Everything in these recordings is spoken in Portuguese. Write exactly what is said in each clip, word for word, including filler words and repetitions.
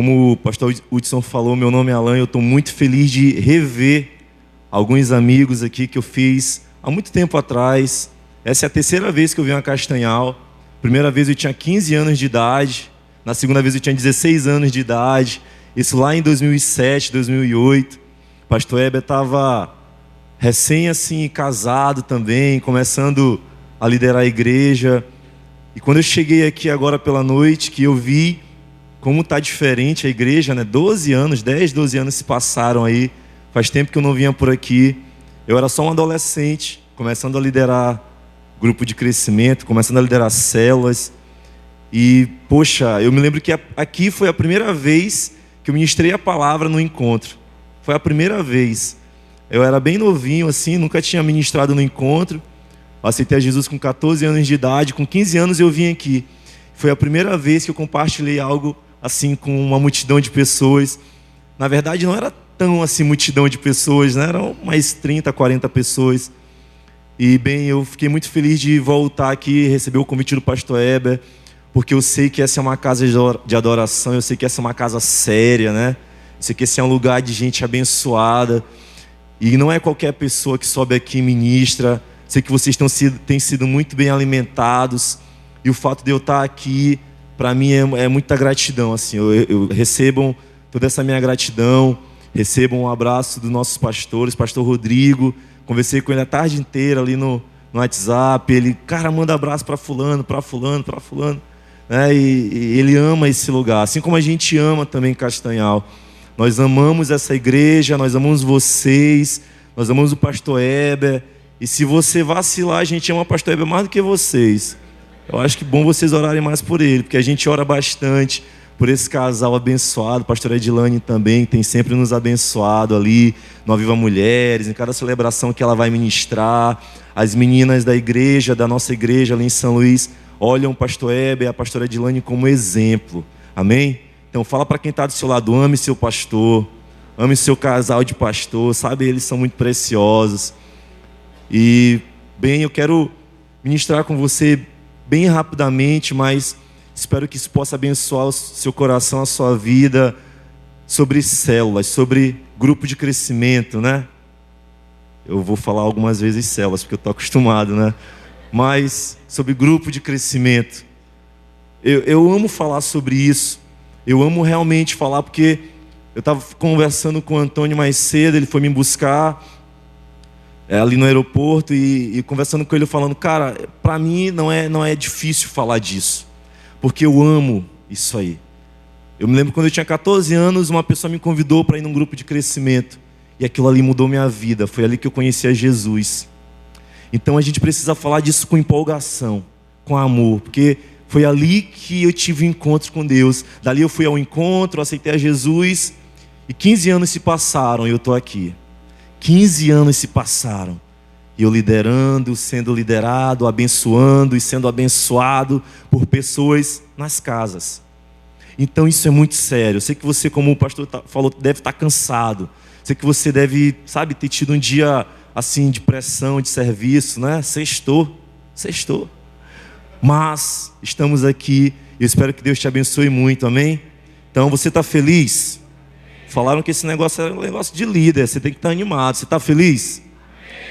Como o pastor Hudson falou, meu nome é Alan e eu estou muito feliz de rever alguns amigos aqui que eu fiz há muito tempo atrás. Essa é a terceira vez que eu venho a Castanhal. Primeira vez eu tinha quinze anos de idade, na segunda vez eu tinha dezesseis anos de idade, isso lá em dois mil e sete, dois mil e oito. O pastor Heber estava recém assim, casado também, começando a liderar a igreja. E quando eu cheguei aqui agora pela noite, que eu vi como está diferente a igreja, né? doze anos, dez, doze anos se passaram aí. Faz tempo que eu não vinha por aqui. Eu era só um adolescente, começando a liderar grupo de crescimento, começando a liderar células. E, poxa, eu me lembro que aqui foi a primeira vez que eu ministrei a palavra no encontro. Foi a primeira vez. Eu era bem novinho, assim, nunca tinha ministrado no encontro. Aceitei a Jesus com quatorze anos de idade. Com quinze anos eu vim aqui. Foi a primeira vez que eu compartilhei algo, assim, com uma multidão de pessoas. Na verdade, não era tão, assim, multidão de pessoas, né? Eram mais trinta, quarenta pessoas. E, bem, eu fiquei muito feliz de voltar aqui, receber o convite do pastor Heber, porque eu sei que essa é uma casa de adoração, eu sei que essa é uma casa séria, né? Eu sei que esse é um lugar de gente abençoada. E não é qualquer pessoa que sobe aqui e ministra. Sei que vocês sido, têm sido muito bem alimentados. E o fato de eu estar aqui, para mim, é, é muita gratidão. Assim, eu, eu, recebam toda essa minha gratidão, recebam um abraço dos nossos pastores, pastor Rodrigo. Conversei com ele a tarde inteira ali no, no WhatsApp. Ele, cara, manda abraço para fulano, para fulano, para fulano. Né? E, e ele ama esse lugar. Assim como a gente ama também Castanhal. Nós amamos essa igreja, nós amamos vocês, nós amamos o pastor Heber. E se você vacilar, a gente ama o pastor Heber mais do que vocês. Eu acho que é bom vocês orarem mais por ele, porque a gente ora bastante por esse casal abençoado, pastor Edilani também, que tem sempre nos abençoado ali, no Aviva Mulheres, em cada celebração que ela vai ministrar. As meninas da igreja, da nossa igreja ali em São Luís, olham o pastor Heber e a pastora Edilani como exemplo, amém? Então fala para quem está do seu lado, ame seu pastor, ame seu casal de pastor, sabe, eles são muito preciosos. E, bem, eu quero ministrar com você bem rapidamente, mas espero que isso possa abençoar o seu coração, a sua vida, sobre células, sobre grupo de crescimento, né? Eu vou falar algumas vezes células, porque eu estou acostumado, né? Mas sobre grupo de crescimento. Eu, eu amo falar sobre isso. Eu amo realmente falar, porque eu estava conversando com o Antônio mais cedo, ele foi me buscar é, ali no aeroporto e, e conversando com ele, falando, cara, para mim não é, não é difícil falar disso. Porque eu amo isso aí. Eu me lembro quando eu tinha quatorze anos, uma pessoa me convidou para ir num grupo de crescimento. E aquilo ali mudou minha vida. Foi ali que eu conheci a Jesus. Então a gente precisa falar disso com empolgação, com amor. Porque foi ali que eu tive um encontro com Deus. Dali eu fui ao encontro, aceitei a Jesus. E quinze anos se passaram e eu estou aqui. quinze anos se passaram. E eu liderando, sendo liderado, abençoando e sendo abençoado por pessoas nas casas. Então isso é muito sério. Eu sei que você, como o pastor falou, deve estar cansado. Eu sei que você deve, sabe, ter tido um dia assim de pressão, de serviço, né? Sextou, sextou. Mas estamos aqui e eu espero que Deus te abençoe muito, amém? Então você está feliz? Falaram que esse negócio é um negócio de líder, você tem que estar animado. Você está feliz?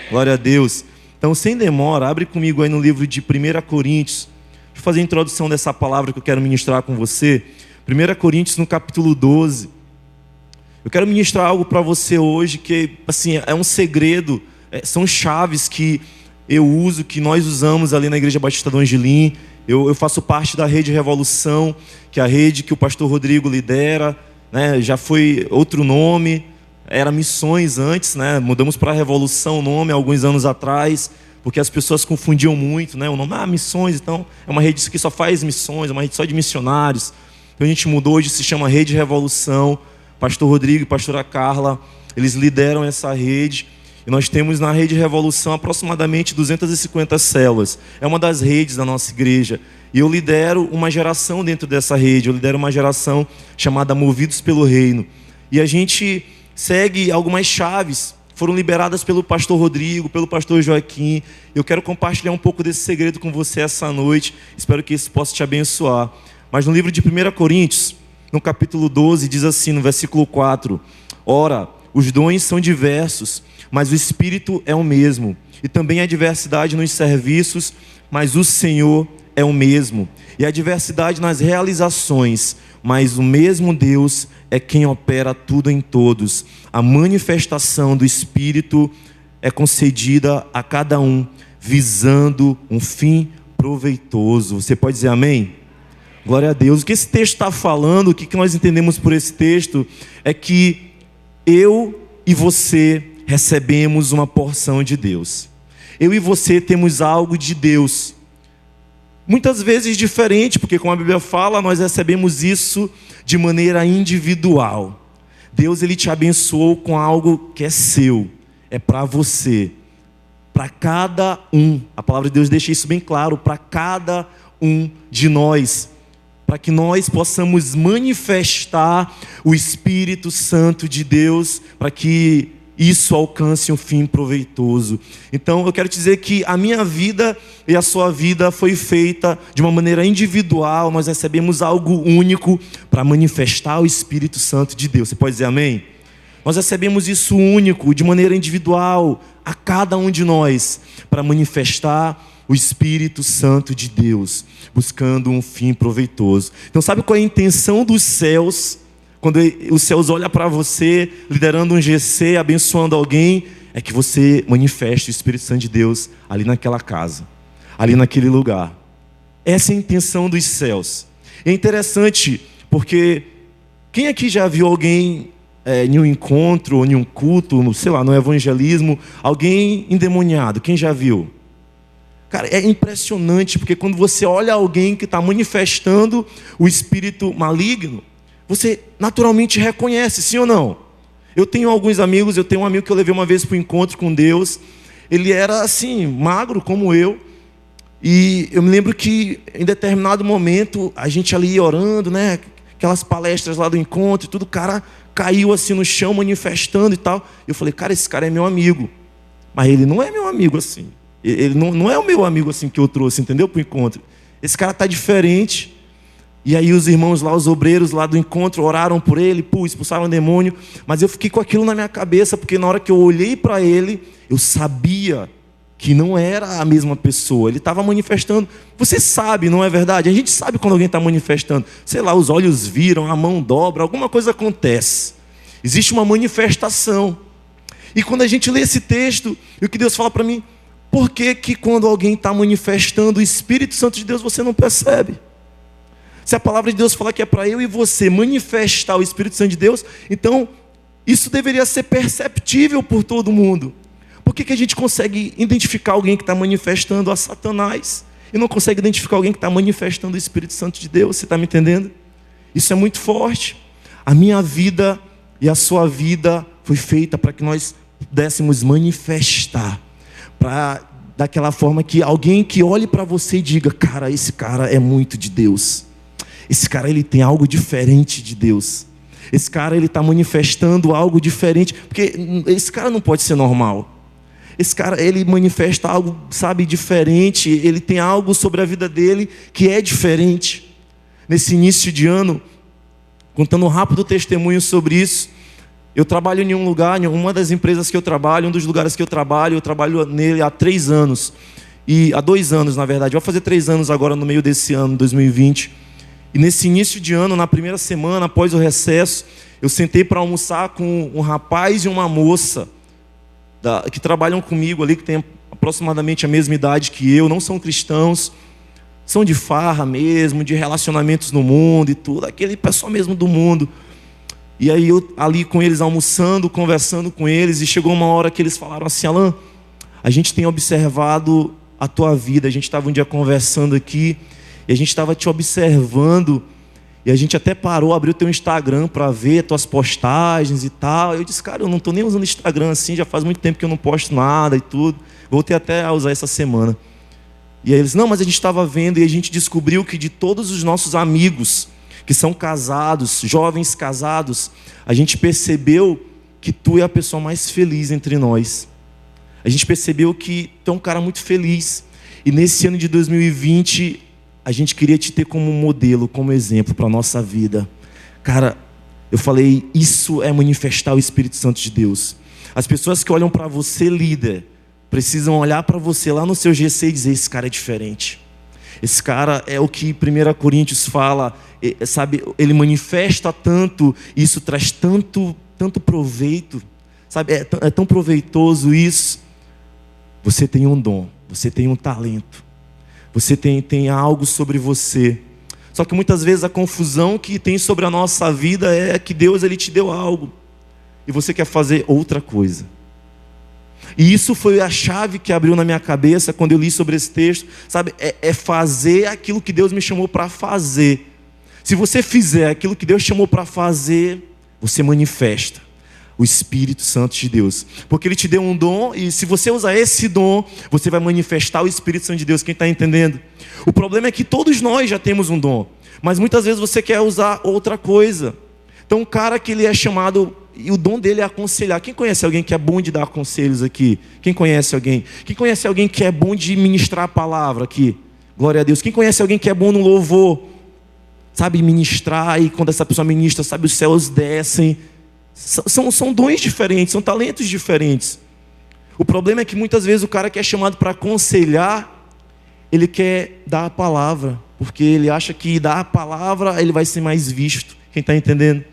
Glória a Deus. Então, sem demora, abre comigo aí no livro de primeira Coríntios. Deixa eu fazer a introdução dessa palavra que eu quero ministrar com você. primeira Coríntios, no capítulo doze. Eu quero ministrar algo para você hoje que, assim, é um segredo. É, são chaves que eu uso, que nós usamos ali na Igreja Batista do Angelim. Eu, eu faço parte da Rede Revolução, que é a rede que o pastor Rodrigo lidera. Né? Já foi outro nome. Era missões antes, né? Mudamos para a Revolução o nome alguns anos atrás, porque as pessoas confundiam muito, né? O nome, ah, missões, então é uma rede que só faz missões, é uma rede só de missionários. Então a gente mudou, hoje se chama Rede Revolução. Pastor Rodrigo e pastora Carla, eles lideram essa rede. E nós temos na Rede Revolução aproximadamente duzentas e cinquenta células. É uma das redes da nossa igreja. E eu lidero uma geração dentro dessa rede, eu lidero uma geração chamada Movidos pelo Reino. E a gente segue algumas chaves, foram liberadas pelo pastor Rodrigo, pelo pastor Joaquim. Eu quero compartilhar um pouco desse segredo com você essa noite. Espero que isso possa te abençoar. Mas no livro de primeira Coríntios, no capítulo doze, diz assim, no versículo quatro: Ora, os dons são diversos, mas o Espírito é o mesmo. E também há diversidade nos serviços, mas o Senhor é o mesmo. E há diversidade nas realizações, mas o mesmo Deus é quem opera tudo em todos. A manifestação do Espírito é concedida a cada um, visando um fim proveitoso. Você pode dizer amém? Glória a Deus. O que esse texto está falando, o que nós entendemos por esse texto, é que eu e você recebemos uma porção de Deus. Eu e você temos algo de Deus. Muitas vezes diferente, porque como a Bíblia fala, nós recebemos isso de maneira individual. Deus, ele te abençoou com algo que é seu, é para você, para cada um. A palavra de Deus deixa isso bem claro, para cada um de nós, para que nós possamos manifestar o Espírito Santo de Deus, para que isso alcance um fim proveitoso. Então eu quero te dizer que a minha vida e a sua vida foi feita de uma maneira individual. Nós recebemos algo único para manifestar o Espírito Santo de Deus. Você pode dizer amém? Nós recebemos isso único, de maneira individual, a cada um de nós, para manifestar o Espírito Santo de Deus, buscando um fim proveitoso. Então sabe qual é a intenção dos céus? Quando os céus olham para você, liderando um G C, abençoando alguém, é que você manifeste o Espírito Santo de Deus ali naquela casa, ali naquele lugar. Essa é a intenção dos céus. É interessante, porque quem aqui já viu alguém é, em um encontro, ou em um culto, sei lá, no evangelismo, alguém endemoniado? Quem já viu? Cara, é impressionante, porque quando você olha alguém que está manifestando o espírito maligno, você naturalmente reconhece, sim ou não? Eu tenho alguns amigos, eu tenho um amigo que eu levei uma vez para um encontro com Deus. Ele era assim, magro como eu. E eu me lembro que em determinado momento, a gente ali orando, né? Aquelas palestras lá do encontro, tudo, o cara caiu assim no chão, manifestando e tal. Eu falei, cara, esse cara é meu amigo. Mas ele não é meu amigo assim. Ele não, não é o meu amigo assim que eu trouxe, entendeu? Para o encontro. Esse cara está diferente. E aí os irmãos lá, os obreiros lá do encontro, oraram por ele, pô, expulsaram o demônio. Mas eu fiquei com aquilo na minha cabeça, porque na hora que eu olhei para ele, eu sabia que não era a mesma pessoa. Ele estava manifestando. Você sabe, não é verdade? A gente sabe quando alguém está manifestando. Sei lá, os olhos viram, a mão dobra, alguma coisa acontece. Existe uma manifestação. E quando a gente lê esse texto, e o que Deus fala para mim, por que que quando alguém está manifestando o Espírito Santo de Deus, você não percebe? Se a palavra de Deus fala que é para eu e você manifestar o Espírito Santo de Deus, então isso deveria ser perceptível por todo mundo. Por que que a gente consegue identificar alguém que está manifestando a Satanás e não consegue identificar alguém que está manifestando o Espírito Santo de Deus? Você está me entendendo? Isso é muito forte. A minha vida e a sua vida foi feita para que nós pudéssemos manifestar, para daquela forma que alguém que olhe para você e diga, cara, esse cara é muito de Deus. Esse cara, ele tem algo diferente de Deus. Esse cara, ele está manifestando algo diferente. Porque esse cara não pode ser normal. Esse cara, ele manifesta algo, sabe, diferente. Ele tem algo sobre a vida dele que é diferente. Nesse início de ano, contando um rápido testemunho sobre isso, eu trabalho em um lugar, em uma das empresas que eu trabalho, um dos lugares que eu trabalho, eu trabalho nele há três anos. E há dois anos, na verdade. Vai fazer três anos agora, no meio desse ano, dois mil e vinte. E nesse início de ano, na primeira semana, após o recesso, eu sentei para almoçar com um rapaz e uma moça da, que trabalham comigo ali, que tem aproximadamente a mesma idade que eu, não são cristãos, são de farra mesmo, de relacionamentos no mundo e tudo, aquele pessoal mesmo do mundo. E aí eu ali com eles almoçando, conversando com eles, e chegou uma hora que eles falaram assim, Alan, a gente tem observado a tua vida, a gente estava um dia conversando aqui, e a gente estava te observando, e a gente até parou, abriu o teu Instagram para ver tuas postagens e tal. Eu disse, cara, eu não estou nem usando Instagram assim, já faz muito tempo que eu não posto nada e tudo. Voltei até a usar essa semana. E aí eles, não, mas a gente estava vendo, e a gente descobriu que de todos os nossos amigos, que são casados, jovens casados, a gente percebeu que tu é a pessoa mais feliz entre nós. A gente percebeu que tu é um cara muito feliz. E nesse ano de dois mil e vinte... a gente queria te ter como modelo, como exemplo para a nossa vida. Cara, eu falei, isso é manifestar o Espírito Santo de Deus. As pessoas que olham para você, líder, precisam olhar para você lá no seu G C e dizer, esse cara é diferente. Esse cara é o que primeira Coríntios fala, sabe? Ele manifesta tanto, isso traz tanto, tanto proveito, sabe? É, é tão proveitoso isso. Você tem um dom, você tem um talento, você tem, tem algo sobre você. Só que muitas vezes a confusão que tem sobre a nossa vida é que Deus ele te deu algo e você quer fazer outra coisa. E isso foi a chave que abriu na minha cabeça quando eu li sobre esse texto, sabe? É, é fazer aquilo que Deus me chamou para fazer. Se você fizer aquilo que Deus chamou para fazer, você manifesta o Espírito Santo de Deus. Porque Ele te deu um dom e se você usar esse dom, você vai manifestar o Espírito Santo de Deus. Quem está entendendo? O problema é que todos nós já temos um dom, mas muitas vezes você quer usar outra coisa. Então o cara que ele é chamado... E o dom dele é aconselhar. Quem conhece alguém que é bom de dar conselhos aqui? Quem conhece alguém? Quem conhece alguém que é bom de ministrar a palavra aqui? Glória a Deus. Quem conhece alguém que é bom no louvor? Sabe ministrar, e quando essa pessoa ministra, sabe, os céus descem. São, são, são dons diferentes, são talentos diferentes. O problema é que muitas vezes o cara que é chamado para aconselhar, ele quer dar a palavra, porque ele acha que dar a palavra ele vai ser mais visto. Quem está entendendo?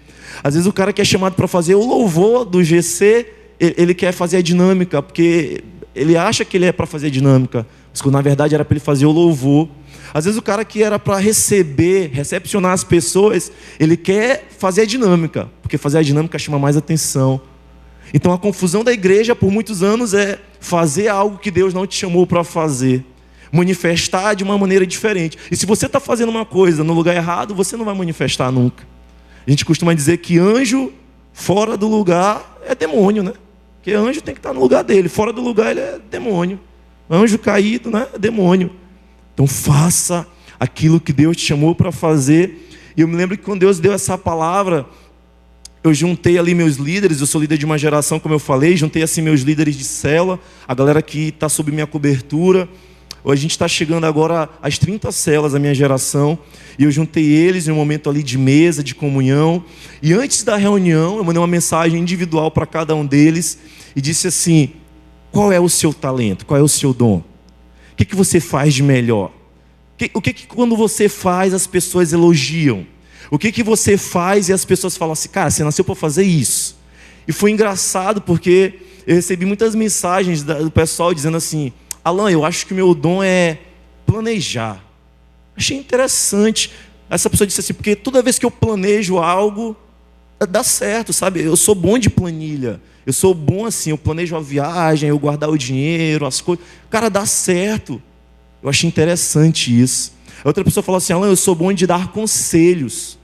Às vezes o cara que é chamado para fazer o louvor do G C, ele quer fazer a dinâmica, porque ele acha que ele é para fazer a dinâmica, mas na verdade era para ele fazer o louvor. Às vezes o cara que era para receber, recepcionar as pessoas, ele quer fazer a dinâmica, porque fazer a dinâmica chama mais atenção. Então a confusão da igreja por muitos anos é fazer algo que Deus não te chamou para fazer, manifestar de uma maneira diferente. E se você está fazendo uma coisa no lugar errado, você não vai manifestar nunca. A gente costuma dizer que anjo fora do lugar é demônio, né? Porque anjo tem que estar no lugar dele. Fora do lugar ele é demônio. Anjo caído, né? É demônio. Então faça aquilo que Deus te chamou para fazer. E eu me lembro que quando Deus deu essa palavra, eu juntei ali meus líderes. Eu sou líder de uma geração, como eu falei. Juntei assim meus líderes de célula, a galera que está sob minha cobertura. A gente está chegando agora às trinta células da minha geração. E eu juntei eles em um momento ali de mesa, de comunhão. E antes da reunião, eu mandei uma mensagem individual para cada um deles. E disse assim, qual é o seu talento? Qual é o seu dom? O que, que você faz de melhor? O que, que quando você faz, as pessoas elogiam? O que, que você faz e as pessoas falam assim, cara, você nasceu para fazer isso. E foi engraçado porque eu recebi muitas mensagens do pessoal dizendo assim, Alan, eu acho que o meu dom é planejar. Achei interessante. Essa pessoa disse assim, porque toda vez que eu planejo algo, dá certo, sabe? Eu sou bom de planilha. Eu sou bom assim, eu planejo a viagem, eu guardar o dinheiro, as coisas. Cara, dá certo. Eu achei interessante isso. A outra pessoa falou assim, Alan, eu sou bom de dar conselhos.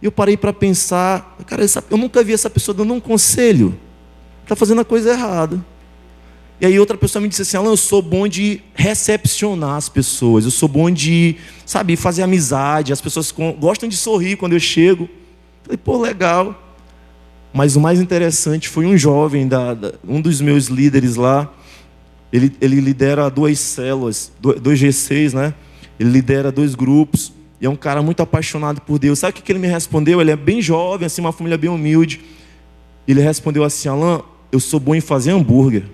E eu parei para pensar, cara, eu nunca vi essa pessoa dando um conselho. Está fazendo a coisa errada. E aí outra pessoa me disse assim, Alan, eu sou bom de recepcionar as pessoas, eu sou bom de, sabe, fazer amizade, as pessoas gostam de sorrir quando eu chego. Falei, pô, legal. Mas o mais interessante foi um jovem, da, da, um dos meus líderes lá, ele, ele lidera duas células, dois G seis, né? Ele lidera dois grupos, e é um cara muito apaixonado por Deus. Sabe o que ele me respondeu? Ele é bem jovem, assim, uma família bem humilde. Ele respondeu assim, Alan, eu sou bom em fazer hambúrguer.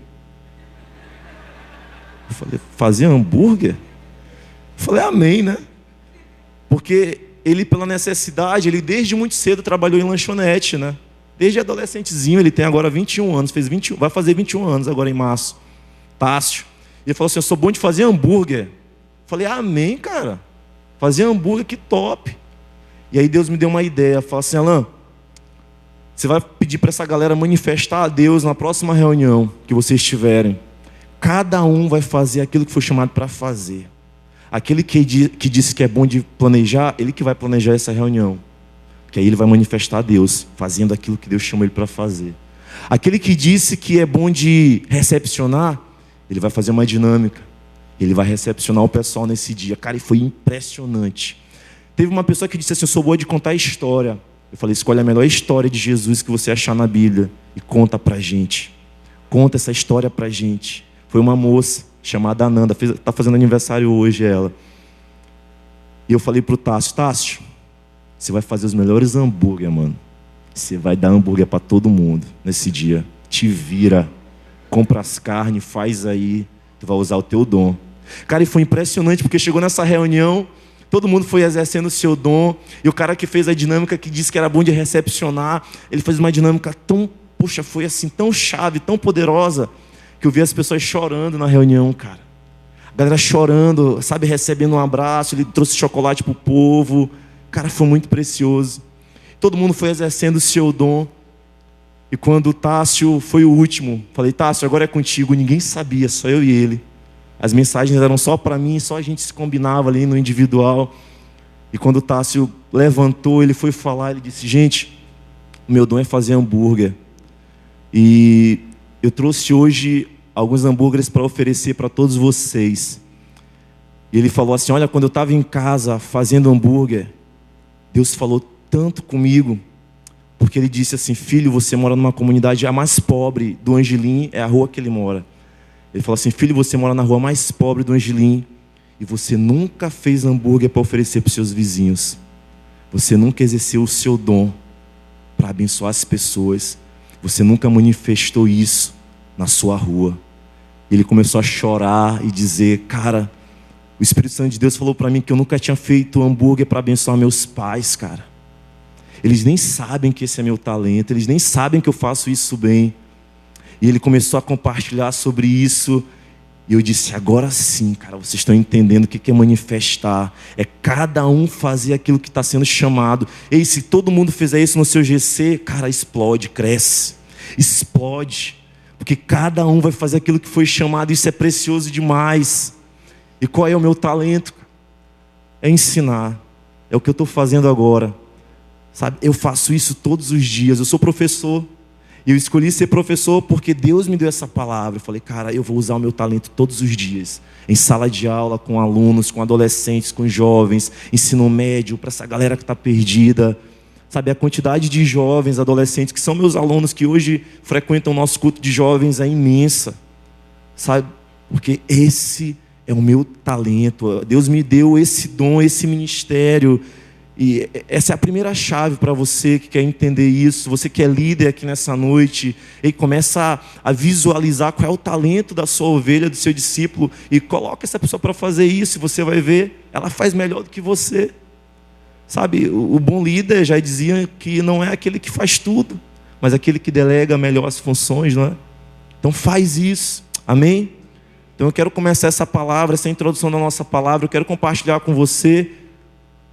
Eu falei, fazer hambúrguer? Eu falei, amém, né? Porque ele, pela necessidade, ele desde muito cedo trabalhou em lanchonete, né? Desde adolescentezinho, ele tem agora vinte e um anos, fez vinte e um, vai fazer vinte e um anos agora em março. Tássio. Ele falou assim, eu sou bom de fazer hambúrguer. Eu falei, amém, cara. Fazer hambúrguer, que top. E aí Deus me deu uma ideia. Falou assim, Alan, você vai pedir para essa galera manifestar a Deus na próxima reunião que vocês tiverem. Cada um vai fazer aquilo que foi chamado para fazer. Aquele que, di, que disse que é bom de planejar, ele que vai planejar essa reunião. Porque aí ele vai manifestar a Deus, fazendo aquilo que Deus chamou ele para fazer. Aquele que disse que é bom de recepcionar, ele vai fazer uma dinâmica. Ele vai recepcionar o pessoal nesse dia. Cara, e foi impressionante. Teve uma pessoa que disse assim, eu sou boa de contar história. Eu falei, escolhe a melhor história de Jesus que você achar na Bíblia e conta para gente. Conta essa história para gente. Foi uma moça chamada Ananda, está fazendo aniversário hoje ela. E eu falei para o Tássio, Tássio, Você vai fazer os melhores hambúrguer, mano. Você vai dar hambúrguer para todo mundo nesse dia. Te vira. Compra as carnes, faz aí. Tu vai usar o teu dom. Cara, e foi impressionante, porque chegou nessa reunião, todo mundo foi exercendo o seu dom. E o cara que fez a dinâmica, que disse que era bom de recepcionar, ele fez uma dinâmica tão... Poxa, foi assim, tão chave, tão poderosa, que eu vi as pessoas chorando na reunião, cara. A galera chorando, sabe, recebendo um abraço. Ele trouxe chocolate pro povo. Cara, foi muito precioso. Todo mundo foi exercendo o seu dom. E quando o Tássio foi o último, falei, Tássio, agora é contigo. Ninguém sabia, só eu e ele. As mensagens eram só para mim, só a gente se combinava ali no individual. E quando o Tássio levantou, ele foi falar, ele disse, gente, o meu dom é fazer hambúrguer. E eu trouxe hoje alguns hambúrgueres para oferecer para todos vocês. E ele falou assim, olha, quando eu estava em casa fazendo hambúrguer, Deus falou tanto comigo, porque ele disse assim, filho, você mora numa comunidade a mais pobre do Angelim, é a rua que ele mora. Ele falou assim, filho, você mora na rua mais pobre do Angelim e você nunca fez hambúrguer para oferecer para os seus vizinhos. Você nunca exerceu o seu dom para abençoar as pessoas. Você nunca manifestou isso na sua rua. Ele começou a chorar e dizer, cara, o Espírito Santo de Deus falou para mim que eu nunca tinha feito hambúrguer para abençoar meus pais, cara. Eles nem sabem que esse é meu talento, eles nem sabem que eu faço isso bem. E ele começou a compartilhar sobre isso. E eu disse, agora sim, cara, vocês estão entendendo o que é manifestar. É cada um fazer aquilo que está sendo chamado. E se todo mundo fizer isso no seu G C, cara, explode, cresce. Explode. Porque cada um vai fazer aquilo que foi chamado. Isso é precioso demais. E qual é o meu talento? É ensinar. É o que eu estou fazendo agora. Sabe? Eu faço isso todos os dias. Eu sou professor. E eu escolhi ser professor porque Deus me deu essa palavra. Eu falei, cara, eu vou usar o meu talento todos os dias. Em sala de aula, com alunos, com adolescentes, com jovens. Ensino médio, para essa galera que está perdida. Sabe, a quantidade de jovens, adolescentes, que são meus alunos, que hoje frequentam o nosso culto de jovens, é imensa. Sabe, porque esse é o meu talento. Deus me deu esse dom, esse ministério. E essa é a primeira chave para você que quer entender isso. Você que é líder aqui nessa noite e começa a visualizar qual é o talento da sua ovelha, do seu discípulo, e coloca essa pessoa para fazer isso. E você vai ver, ela faz melhor do que você. Sabe, o bom líder já dizia que não é aquele que faz tudo, mas aquele que delega melhor as funções, não é? Então faz isso, amém? Então eu quero começar essa palavra, essa introdução da nossa palavra. Eu quero compartilhar com você.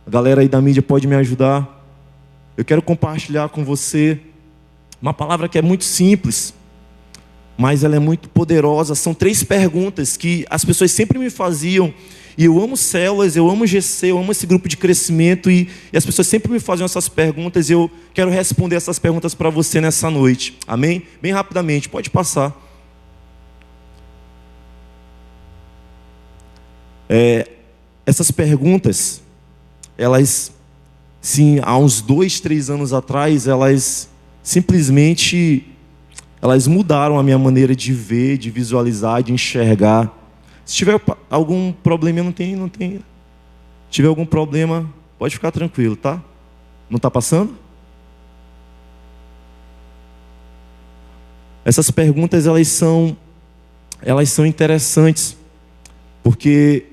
A galera aí da mídia pode me ajudar. Eu quero compartilhar com você uma palavra que é muito simples, mas ela é muito poderosa. São três perguntas que as pessoas sempre me faziam. E eu amo células, eu amo G C, eu amo esse grupo de crescimento. E, e as pessoas sempre me faziam essas perguntas. E eu quero responder essas perguntas para você nessa noite. Amém? Bem rapidamente, pode passar. É, essas perguntas... Elas, sim, há uns dois, três anos atrás, elas simplesmente elas mudaram a minha maneira de ver, de visualizar, de enxergar. Se tiver algum problema, não tem, não tem. Se tiver algum problema, pode ficar tranquilo, tá? Não está passando? Essas perguntas, elas são, elas são interessantes, porque...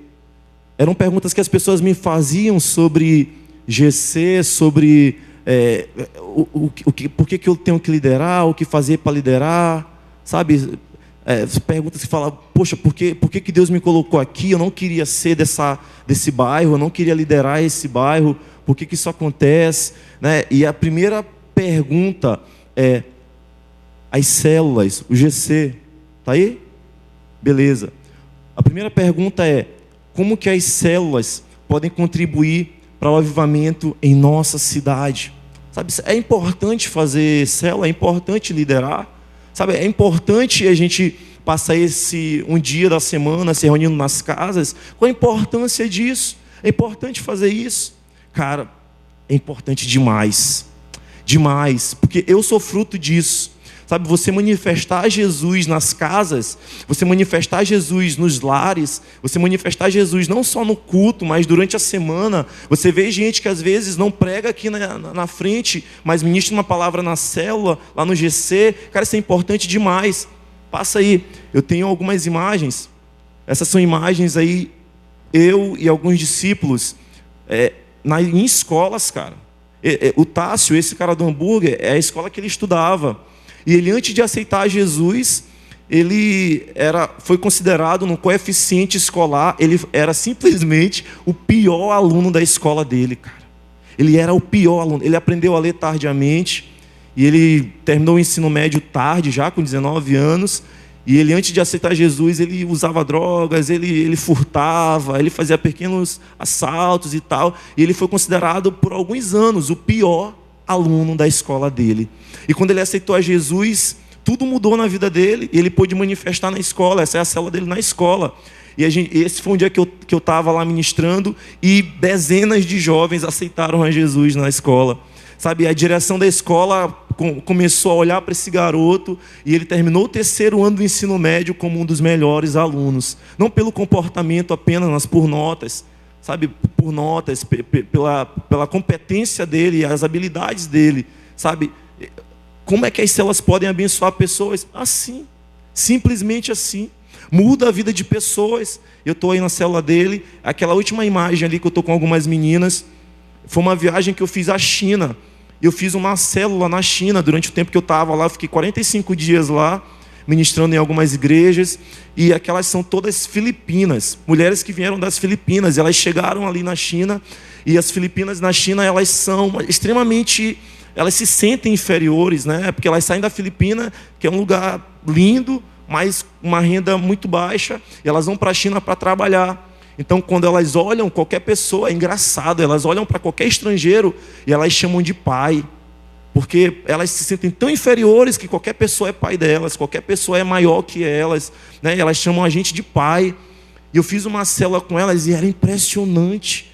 eram perguntas que as pessoas me faziam sobre G C, sobre é, o, o, o que, por que, que eu tenho que liderar, o que fazer para liderar, sabe? É, perguntas que falavam, poxa, por que, por que, que Deus me colocou aqui? Eu não queria ser dessa, desse bairro, eu não queria liderar esse bairro, por que, que isso acontece? Né? E a primeira pergunta é, as células, o G C, tá aí? Beleza. A primeira pergunta é, como que as células podem contribuir para o avivamento em nossa cidade? Sabe, é importante fazer célula, é importante liderar. Sabe, é importante a gente passar esse um dia da semana se reunindo nas casas. Qual a importância disso? É importante fazer isso? Cara, é importante demais. Demais, porque eu sou fruto disso. Sabe, você manifestar Jesus nas casas, você manifestar Jesus nos lares, você manifestar Jesus não só no culto, mas durante a semana. Você vê gente que às vezes não prega aqui na, na frente, mas ministra uma palavra na célula, lá no G C. Cara, isso é importante demais. Passa aí. Eu tenho algumas imagens. Essas são imagens aí, eu e alguns discípulos, é, na, em escolas, cara. É, é, o Tássio, esse cara do hambúrguer, é a escola que ele estudava. E ele, antes de aceitar Jesus, ele era, foi considerado no coeficiente escolar, ele era simplesmente o pior aluno da escola dele, cara. Ele era o pior aluno. Ele aprendeu a ler tardiamente, e ele terminou o ensino médio tarde, já com dezenove anos. E ele, antes de aceitar Jesus, ele usava drogas, ele, ele furtava, ele fazia pequenos assaltos e tal. E ele foi considerado, por alguns anos, o pior aluno da escola dele. E quando ele aceitou a Jesus, tudo mudou na vida dele. E ele pôde manifestar na escola. Essa é a célula dele na escola. E a gente, esse foi um dia que eu que eu estava lá ministrando, e dezenas de jovens aceitaram a Jesus na escola. Sabe, a direção da escola começou a olhar para esse garoto, e ele terminou o terceiro ano do ensino médio como um dos melhores alunos. Não pelo comportamento apenas, mas por notas, sabe? Por notas, pela, pela competência dele, as habilidades dele, sabe? Como é que as células podem abençoar pessoas? Assim, simplesmente assim. Muda a vida de pessoas. Eu estou aí na célula dele, aquela última imagem ali que eu estou com algumas meninas, foi uma viagem que eu fiz à China. Eu fiz uma célula na China durante o tempo que eu estava lá. Eu fiquei quarenta e cinco dias lá, ministrando em algumas igrejas. E aquelas são todas filipinas, mulheres que vieram das Filipinas. Elas chegaram ali na China. E as Filipinas na China, elas são extremamente... Elas se sentem inferiores, né? Porque elas saem da Filipina, que é um lugar lindo, mas uma renda muito baixa. E elas vão para a China para trabalhar. Então, quando elas olham qualquer pessoa, é engraçado, elas olham para qualquer estrangeiro e elas chamam de pai, porque elas se sentem tão inferiores que qualquer pessoa é pai delas, qualquer pessoa é maior que elas, né? E elas chamam a gente de pai. E eu fiz uma célula com elas e era impressionante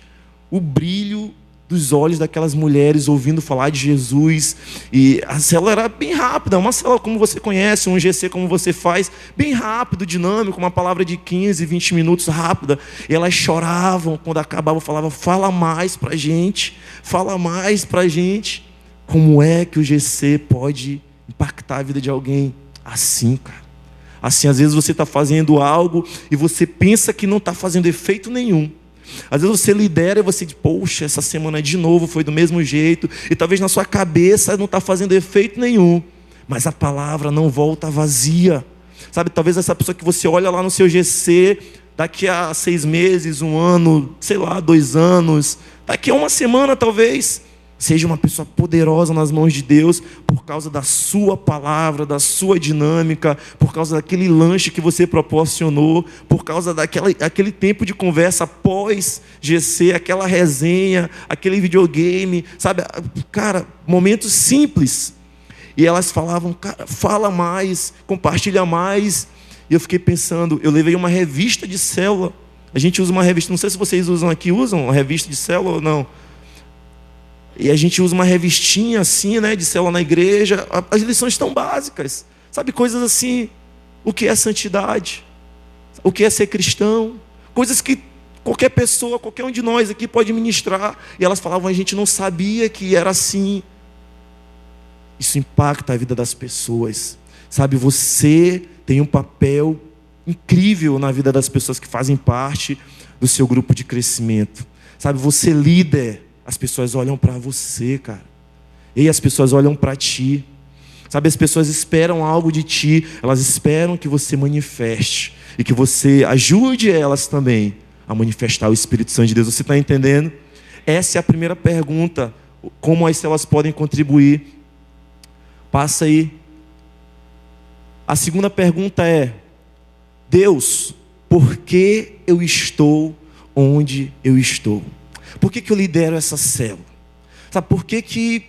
o brilho dos olhos daquelas mulheres ouvindo falar de Jesus. E a célula era bem rápida, uma célula como você conhece, um G C como você faz, bem rápido, dinâmico, uma palavra de quinze, vinte minutos, rápida. E elas choravam quando acabavam, falavam: fala mais pra gente, fala mais pra gente. Como é que o G C pode impactar a vida de alguém? Assim, cara. Assim, às vezes você está fazendo algo e você pensa que não está fazendo efeito nenhum. Às vezes você lidera e você diz: poxa, essa semana de novo foi do mesmo jeito. E talvez na sua cabeça não está fazendo efeito nenhum, mas a palavra não volta vazia. Sabe, talvez essa pessoa que você olha lá no seu G C, daqui a seis meses, um ano, sei lá, dois anos, daqui a uma semana talvez, seja uma pessoa poderosa nas mãos de Deus, por causa da sua palavra, da sua dinâmica, por causa daquele lanche que você proporcionou, por causa daquela, aquele tempo de conversa pós G C, aquela resenha, aquele videogame, sabe? Cara, momentos simples. E elas falavam: cara, fala mais, compartilha mais. E eu fiquei pensando, eu levei uma revista de célula. A gente usa uma revista, não sei se vocês usam aqui, usam uma revista de célula ou não. E a gente usa uma revistinha assim, né, de célula na igreja. As lições tão básicas, sabe? Coisas assim, o que é santidade? O que é ser cristão? Coisas que qualquer pessoa, qualquer um de nós aqui pode ministrar. E elas falavam: a gente não sabia que era assim. Isso impacta a vida das pessoas, sabe? Você tem um papel incrível na vida das pessoas que fazem parte do seu grupo de crescimento, sabe? Você líder. As pessoas olham para você, cara. E as pessoas olham para ti. Sabe, as pessoas esperam algo de ti. Elas esperam que você manifeste. E que você ajude elas também a manifestar o Espírito Santo de Deus. Você está entendendo? Essa é a primeira pergunta. Como as células podem contribuir? Passa aí. A segunda pergunta é: Deus, por que eu estou onde eu estou? Por que que eu lidero essa célula? Sabe, por que que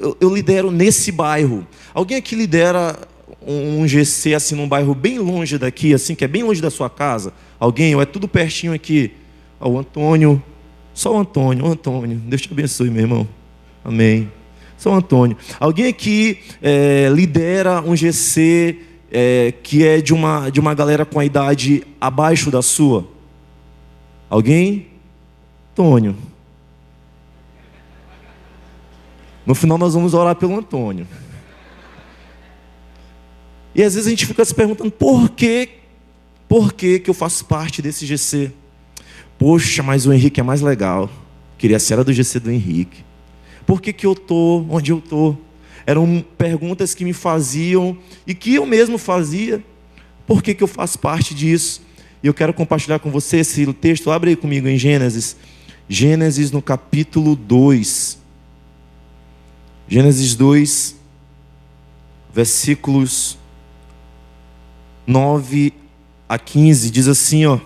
eu, eu lidero nesse bairro? Alguém aqui lidera um, um G C, assim, num bairro bem longe daqui, assim, que é bem longe da sua casa? Alguém? Ou é tudo pertinho aqui? Ó, o Antônio, só o Antônio, o Antônio, Deus te abençoe, meu irmão. Amém. São Antônio. Alguém aqui é, lidera um G C é, que é de uma, de uma galera com a idade abaixo da sua? Alguém? Antônio. No final nós vamos orar pelo Antônio. E às vezes a gente fica se perguntando, por que, por que que eu faço parte desse G C? Poxa, mas o Henrique é mais legal. Queria ser a do G C do Henrique. Por que que eu estou onde eu estou? Eram perguntas que me faziam e que eu mesmo fazia. Por que que eu faço parte disso? E eu quero compartilhar com você esse texto. Abre aí comigo em Gênesis. Gênesis no capítulo dois. Gênesis dois, versículos nove a quinze. Diz assim, ó.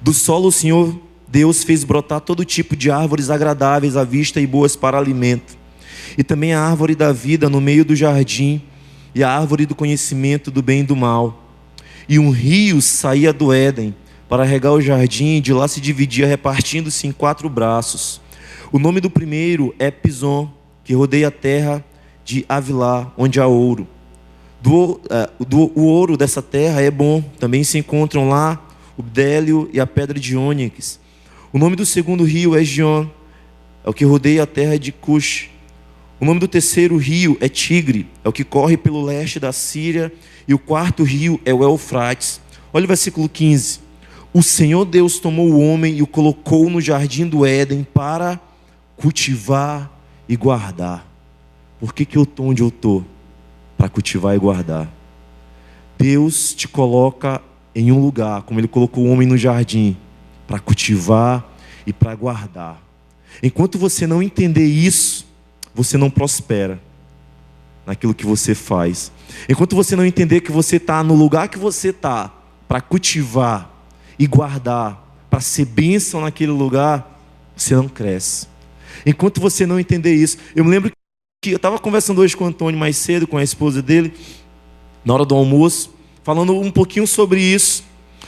Do solo o Senhor Deus fez brotar todo tipo de árvores agradáveis à vista e boas para alimento, e também a árvore da vida no meio do jardim, e a árvore do conhecimento do bem e do mal. E um rio saía do Éden para regar o jardim, e de lá se dividia, repartindo-se em quatro braços. O nome do primeiro é Pison, que rodeia a terra de Avilá, onde há ouro. Do, uh, do, o ouro dessa terra é bom. Também se encontram lá o Bdélio e a pedra de Onyx. O nome do segundo rio é Gion, é o que rodeia a terra de Cush. O nome do terceiro rio é Tigre, é o que corre pelo leste da Síria. E o quarto rio é o Eufrates. Olha o versículo quinze. O Senhor Deus tomou o homem e o colocou no jardim do Éden para cultivar e guardar. Por que que eu estou onde eu estou? Para cultivar e guardar. Deus te coloca em um lugar, como Ele colocou o homem no jardim, para cultivar e para guardar. Enquanto você não entender isso, você não prospera naquilo que você faz. Enquanto você não entender que você está no lugar que você está, para cultivar e guardar, para ser bênção naquele lugar, você não cresce. Enquanto você não entender isso, eu me lembro que eu estava conversando hoje com o Antônio mais cedo, com a esposa dele, na hora do almoço, falando um pouquinho sobre isso,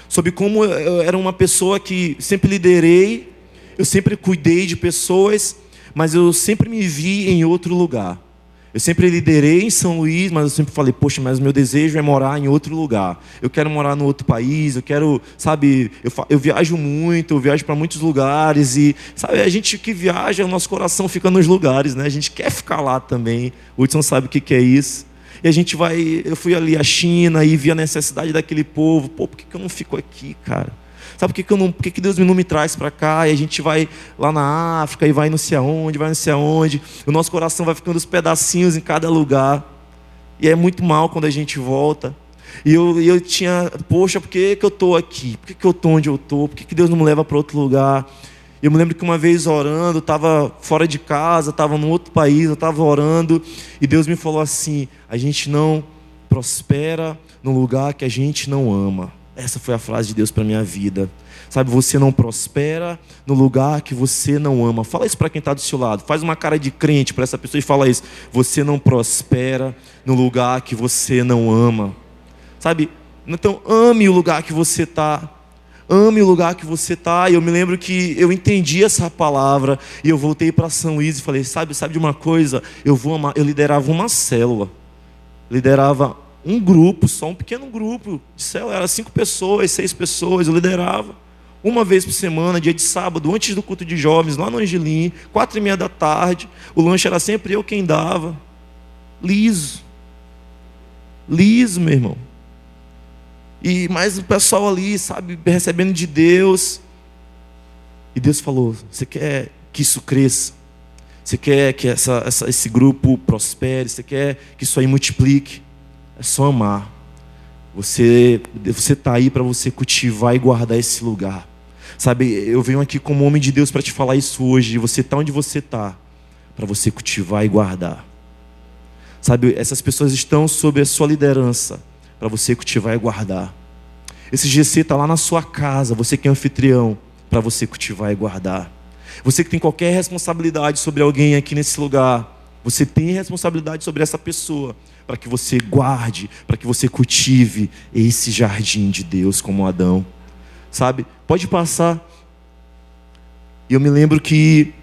sobre como eu era uma pessoa que sempre liderei, eu sempre cuidei de pessoas, mas eu sempre me vi em outro lugar. Eu sempre liderei em São Luís, mas eu sempre falei, poxa, mas o meu desejo é morar em outro lugar. Eu quero morar no outro país, eu quero, sabe, eu, eu viajo muito, eu viajo para muitos lugares e, sabe, a gente que viaja, o nosso coração fica nos lugares, né? A gente quer ficar lá também. O Hudson sabe o que que é isso. E a gente vai, eu fui ali à China e vi a necessidade daquele povo. Pô, por que que eu não fico aqui, cara? Sabe por que que eu não, por que que Deus não me traz para cá? E a gente vai lá na África e vai não sei aonde, vai não sei aonde. O nosso coração vai ficando os pedacinhos em cada lugar. E é muito mal quando a gente volta. E eu, eu tinha, poxa, por que que eu tô aqui? Por que que eu tô onde eu tô? Por que que Deus não me leva para outro lugar? Eu me lembro que uma vez orando, eu estava fora de casa, estava num outro país, eu estava orando, e Deus me falou assim, a gente não prospera num lugar que a gente não ama. Essa foi a frase de Deus para a minha vida. Sabe, você não prospera no lugar que você não ama. Fala isso para quem está do seu lado. Faz uma cara de crente para essa pessoa e fala isso. Você não prospera no lugar que você não ama. Sabe, então ame o lugar que você está. Ame o lugar que você está. E eu me lembro que eu entendi essa palavra. E eu voltei para São Luís e falei, sabe, sabe de uma coisa? Eu vou amar. Eu liderava uma célula. Liderava um grupo, só um pequeno grupo de célula. Era cinco pessoas, seis pessoas. Eu liderava uma vez por semana, dia de sábado, antes do culto de jovens, lá no Angelim, quatro e meia da tarde. O lanche era sempre eu quem dava. Liso. Liso, meu irmão. E mais o pessoal ali, sabe, recebendo de Deus. E Deus falou, você quer que isso cresça? Você quer que essa, essa, esse grupo prospere? Você quer que isso aí multiplique? É só amar. Você está aí para você cultivar e guardar esse lugar. Sabe, eu venho aqui como homem de Deus para te falar isso hoje. Você está onde você está, para você cultivar e guardar. Sabe, essas pessoas estão sob a sua liderança, para você cultivar e guardar. Esse G C está lá na sua casa, você que é anfitrião, para você cultivar e guardar. Você que tem qualquer responsabilidade sobre alguém aqui nesse lugar, você tem responsabilidade sobre essa pessoa, para que você guarde, para que você cultive esse jardim de Deus como Adão. Sabe? Pode passar. Eu me lembro que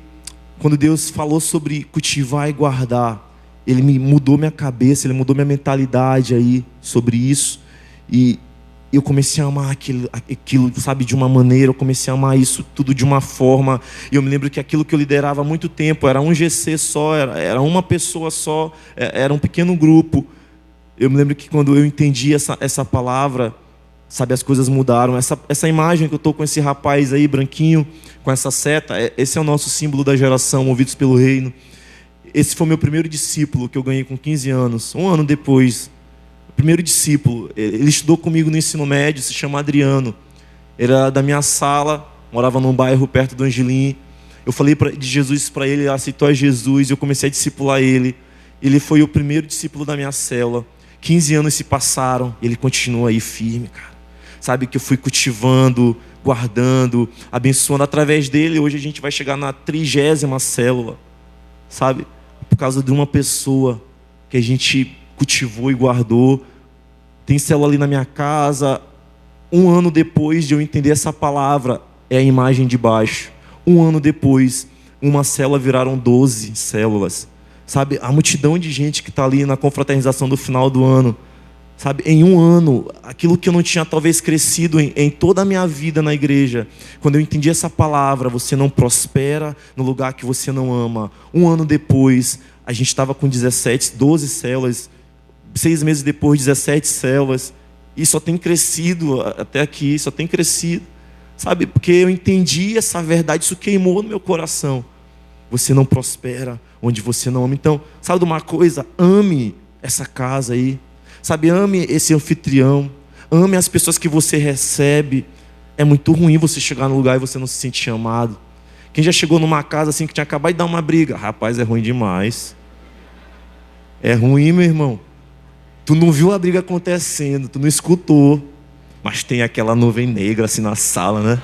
Quando Deus falou sobre cultivar e guardar, Ele me mudou minha cabeça, Ele mudou minha mentalidade aí sobre isso. E eu comecei a amar aquilo, aquilo, sabe, de uma maneira. Eu comecei a amar isso tudo de uma forma. E eu me lembro que aquilo que eu liderava há muito tempo era um G C só, era, era uma pessoa só, era um pequeno grupo. Eu me lembro que quando eu entendi essa, essa palavra, sabe, as coisas mudaram. Essa, essa imagem que eu estou com esse rapaz aí, branquinho, com essa seta, esse é o nosso símbolo da geração, Movidos pelo Reino. Esse foi meu primeiro discípulo que eu ganhei com quinze anos, um ano depois. Primeiro discípulo, ele estudou comigo no ensino médio, se chama Adriano. Era da minha sala, morava num bairro perto do Angelim. Eu falei pra, de Jesus para ele, ele aceitou a Jesus, eu comecei a discipular ele. Ele foi o primeiro discípulo da minha célula. quinze anos se passaram, ele continua aí firme, cara. Sabe, que eu fui cultivando, guardando, abençoando através dele. Hoje a gente vai chegar na trigésima célula, sabe? Por causa de uma pessoa que a gente cultivou e guardou. Tem célula ali na minha casa. Um ano depois de eu entender essa palavra, é a imagem de baixo. Um ano depois, uma célula viraram doze células. Sabe, a multidão de gente que está ali na confraternização do final do ano. Sabe, em um ano, aquilo que eu não tinha talvez crescido em, em toda a minha vida na igreja. Quando eu entendi essa palavra, você não prospera no lugar que você não ama. Um ano depois, a gente estava com dezessete, doze células. Seis meses depois, dezessete células. E só tem crescido até aqui, só tem crescido. Sabe, porque eu entendi essa verdade, isso queimou no meu coração. Você não prospera onde você não ama. Então, sabe de uma coisa? Ame essa casa aí. Sabe, ame esse anfitrião. Ame as pessoas que você recebe. É muito ruim você chegar num lugar e você não se sentir amado. Quem já chegou numa casa assim que tinha acabado de dar uma briga? Rapaz, é ruim demais. É ruim, meu irmão. Tu não viu a briga acontecendo, tu não escutou. Mas tem aquela nuvem negra assim na sala, né?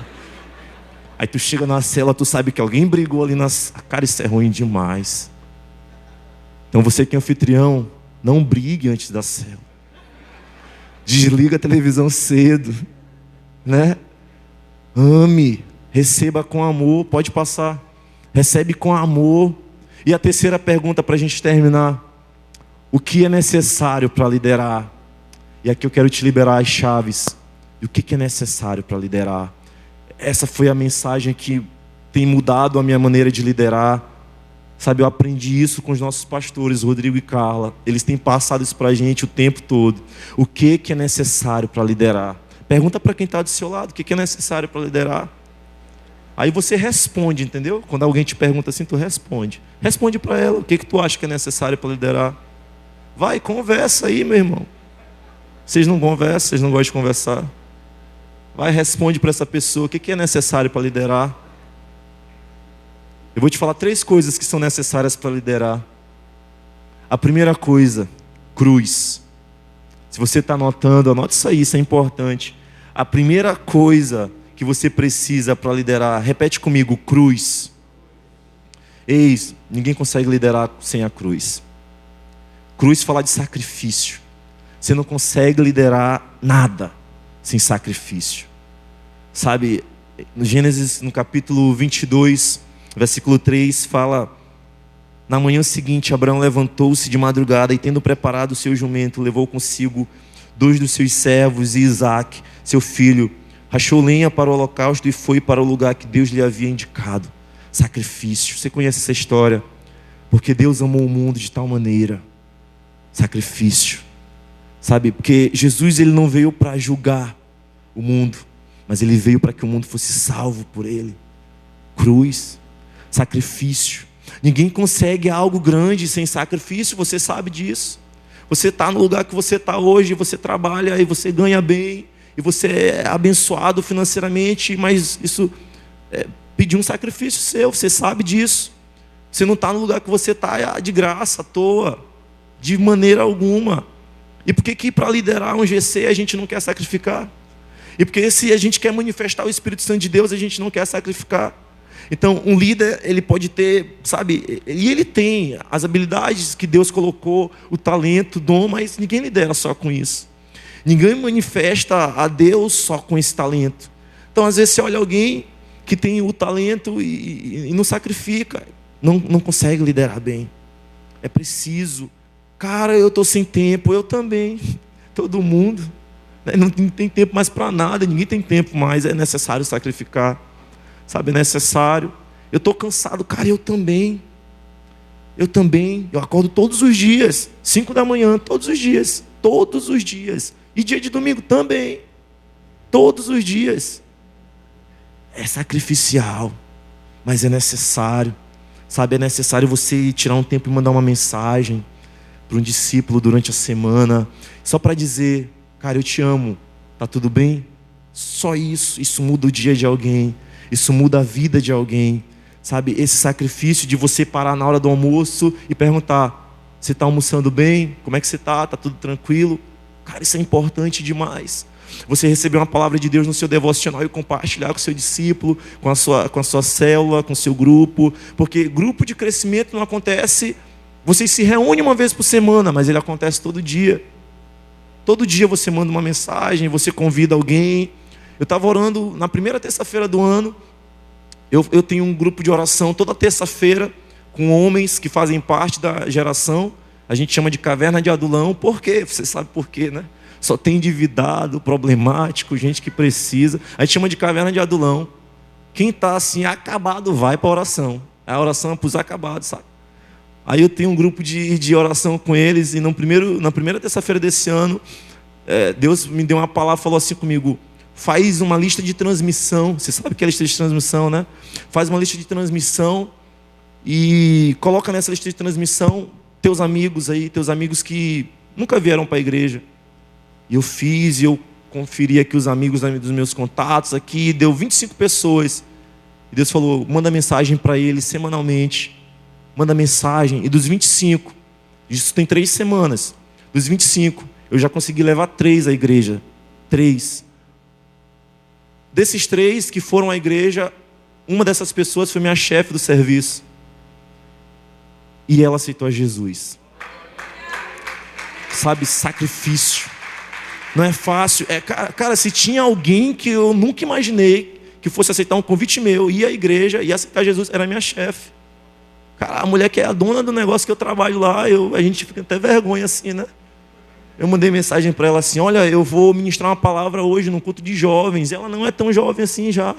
Aí tu chega na cela, tu sabe que alguém brigou ali na sala. Cara, isso é ruim demais. Então você que é anfitrião, não brigue antes da cela. Desliga a televisão cedo, né? Ame. Receba com amor, pode passar. Recebe com amor. E a terceira pergunta para a gente terminar: o que é necessário para liderar? E aqui eu quero te liberar as chaves. E o que é necessário para liderar? Essa foi a mensagem que tem mudado a minha maneira de liderar. Sabe, eu aprendi isso com os nossos pastores, Rodrigo e Carla. Eles têm passado isso para a gente o tempo todo. O que é necessário para liderar? Pergunta para quem está do seu lado: o que é necessário para liderar? Aí você responde, entendeu? Quando alguém te pergunta assim, tu responde. Responde para ela o que, que tu acha que é necessário para liderar. Vai, conversa aí, meu irmão. Vocês não conversam, vocês não gostam de conversar. Vai, responde para essa pessoa o que, que é necessário para liderar. Eu vou te falar três coisas que são necessárias para liderar. A primeira coisa, cruz. Se você está anotando, anote isso aí, isso é importante. A primeira coisa que você precisa para liderar, repete comigo: cruz. Eis, ninguém consegue liderar sem a cruz. Cruz fala de sacrifício. Você não consegue liderar nada sem sacrifício. Sabe, no Gênesis, no capítulo vinte e dois, versículo três, fala: na manhã seguinte, Abraão levantou-se de madrugada e, tendo preparado o seu jumento, levou consigo dois dos seus servos e Isaac, seu filho. Rachou lenha para o holocausto e foi para o lugar que Deus lhe havia indicado. Sacrifício. Você conhece essa história? Porque Deus amou o mundo de tal maneira. Sacrifício. Sabe? Porque Jesus, ele não veio para julgar o mundo, mas ele veio para que o mundo fosse salvo por ele. Cruz. Sacrifício. Ninguém consegue algo grande sem sacrifício. Você sabe disso. Você está no lugar que você está hoje, você trabalha e você ganha bem. E você é abençoado financeiramente, mas isso é pedir um sacrifício seu, você sabe disso. Você não está no lugar que você está de graça, à toa, de maneira alguma. E por que que para liderar um G C a gente não quer sacrificar? E por que se a gente quer manifestar o Espírito Santo de Deus, a gente não quer sacrificar? Então, um líder, ele pode ter, sabe, e ele tem as habilidades que Deus colocou, o talento, o dom, mas ninguém lidera só com isso. Ninguém manifesta a Deus só com esse talento. Então, às vezes, você olha alguém que tem o talento e, e, e não sacrifica. não, não consegue liderar bem. É preciso. Cara, eu estou sem tempo. Eu também. Todo mundo. Não tem tempo mais para nada. Ninguém tem tempo mais. É necessário sacrificar. Sabe, é necessário. Eu estou cansado. Cara, eu também. Eu também. Eu acordo todos os dias. Cinco da manhã. Todos os dias. Todos os dias. E dia de domingo também. Todos os dias. É sacrificial, mas é necessário, sabe? É necessário você tirar um tempo e mandar uma mensagem para um discípulo durante a semana, só para dizer, cara, eu te amo, tá tudo bem? Só isso, isso muda o dia de alguém, isso muda a vida de alguém, sabe? Esse sacrifício de você parar na hora do almoço e perguntar, você tá almoçando bem? Como é que você tá? Tá tudo tranquilo? Cara, isso é importante demais. Você receber uma palavra de Deus no seu devocional e compartilhar com o seu discípulo, com a sua, com a sua célula, com o seu grupo. Porque grupo de crescimento não acontece... Vocês se reúnem uma vez por semana, mas ele acontece todo dia. Todo dia você manda uma mensagem, você convida alguém. Eu estava orando na primeira terça-feira do ano. Eu, eu tenho um grupo de oração toda terça-feira com homens que fazem parte da geração. A gente chama de Caverna de Adulão. Por quê? Você sabe por quê, né? Só tem endividado, problemático, gente que precisa. A gente chama de Caverna de Adulão. Quem está assim, acabado, vai para a oração. A oração é para os acabados, sabe? Aí eu tenho um grupo de, de oração com eles. E no primeiro, na primeira terça-feira desse ano, é, Deus me deu uma palavra e falou assim comigo. Faz uma lista de transmissão. Você sabe o que é lista de transmissão, né? Faz uma lista de transmissão e coloca nessa lista de transmissão teus amigos aí, teus amigos que nunca vieram para a igreja. E eu fiz, e eu conferi aqui os amigos dos meus contatos aqui, deu vinte e cinco pessoas. E Deus falou, manda mensagem para eles semanalmente. Manda mensagem. E dos vinte e cinco, isso tem três semanas. Dos vinte e cinco, eu já consegui levar três à igreja. Três. Desses três que foram à igreja, uma dessas pessoas foi minha chefe do serviço. E ela aceitou a Jesus. Sabe, sacrifício. Não é fácil. É, cara, cara, se tinha alguém que eu nunca imaginei que fosse aceitar um convite meu, ir à igreja e aceitar Jesus, era minha chefe. Cara, a mulher que é a dona do negócio que eu trabalho lá, eu, a gente fica até vergonha assim, né? Eu mandei mensagem para ela assim, olha, eu vou ministrar uma palavra hoje num culto de jovens. Ela não é tão jovem assim já.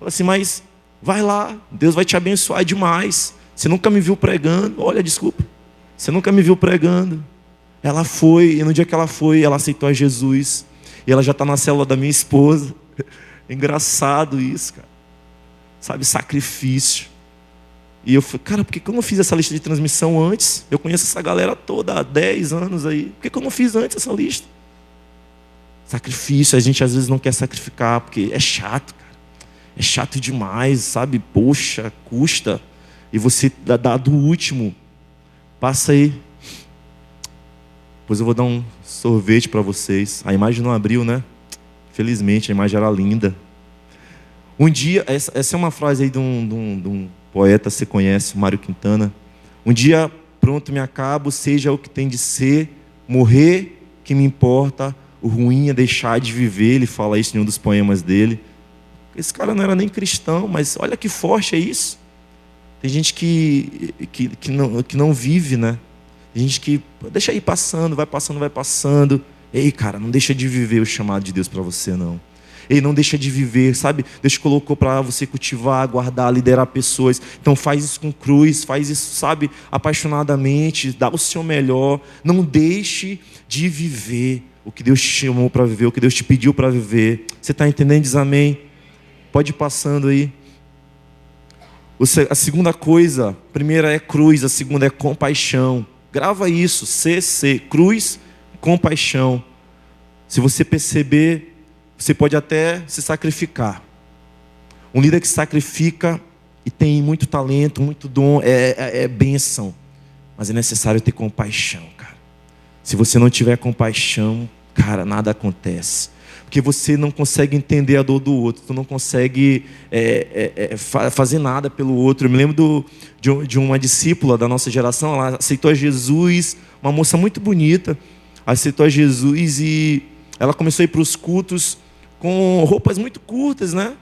Ela assim, mas vai lá, Deus vai te abençoar demais. Você nunca me viu pregando. Olha, desculpa. Você nunca me viu pregando. Ela foi, e no dia que ela foi, ela aceitou a Jesus. E ela já está na célula da minha esposa. É engraçado isso, cara. Sabe, sacrifício. E eu falei, cara, por que eu não fiz essa lista de transmissão antes? Eu conheço essa galera toda há dez anos aí. Por que eu não fiz antes essa lista? Sacrifício, a gente às vezes não quer sacrificar, porque é chato, cara. É chato demais, sabe? Poxa, custa. E você dá do último. Passa aí. Depois eu vou dar um sorvete para vocês. A imagem não abriu, né? Felizmente, a imagem era linda. Um dia, essa, essa é uma frase aí de um, de, um, de um poeta, você conhece, Mário Quintana. Um dia, pronto, me acabo, seja o que tem de ser, morrer, que me importa, o ruim é deixar de viver. Ele fala isso em um dos poemas dele. Esse cara não era nem cristão, mas olha que forte é isso. Tem gente que, que, que, não, que não vive, né? Gente que deixa ir passando, vai passando, vai passando. Ei, cara, não deixa de viver o chamado de Deus para você, não. Ei, não deixa de viver, sabe? Deus colocou para você cultivar, guardar, liderar pessoas. Então faz isso com cruz, faz isso, sabe? Apaixonadamente, dá o seu melhor. Não deixe de viver o que Deus te chamou para viver, o que Deus te pediu para viver. Você está entendendo? Diz amém. Pode ir passando aí. A segunda coisa, a primeira é cruz, a segunda é compaixão. Grava isso, C C, cruz, compaixão. Se você perceber, você pode até se sacrificar. Um líder que sacrifica e tem muito talento, muito dom, é, é, é bênção. Mas é necessário ter compaixão, cara. Se você não tiver compaixão, cara, nada acontece. Porque você não consegue entender a dor do outro, tu não consegue é, é, é, fazer nada pelo outro. Eu me lembro do, de, de uma discípula da nossa geração, ela aceitou a Jesus, uma moça muito bonita, aceitou a Jesus e ela começou a ir para os cultos com roupas muito curtas, né?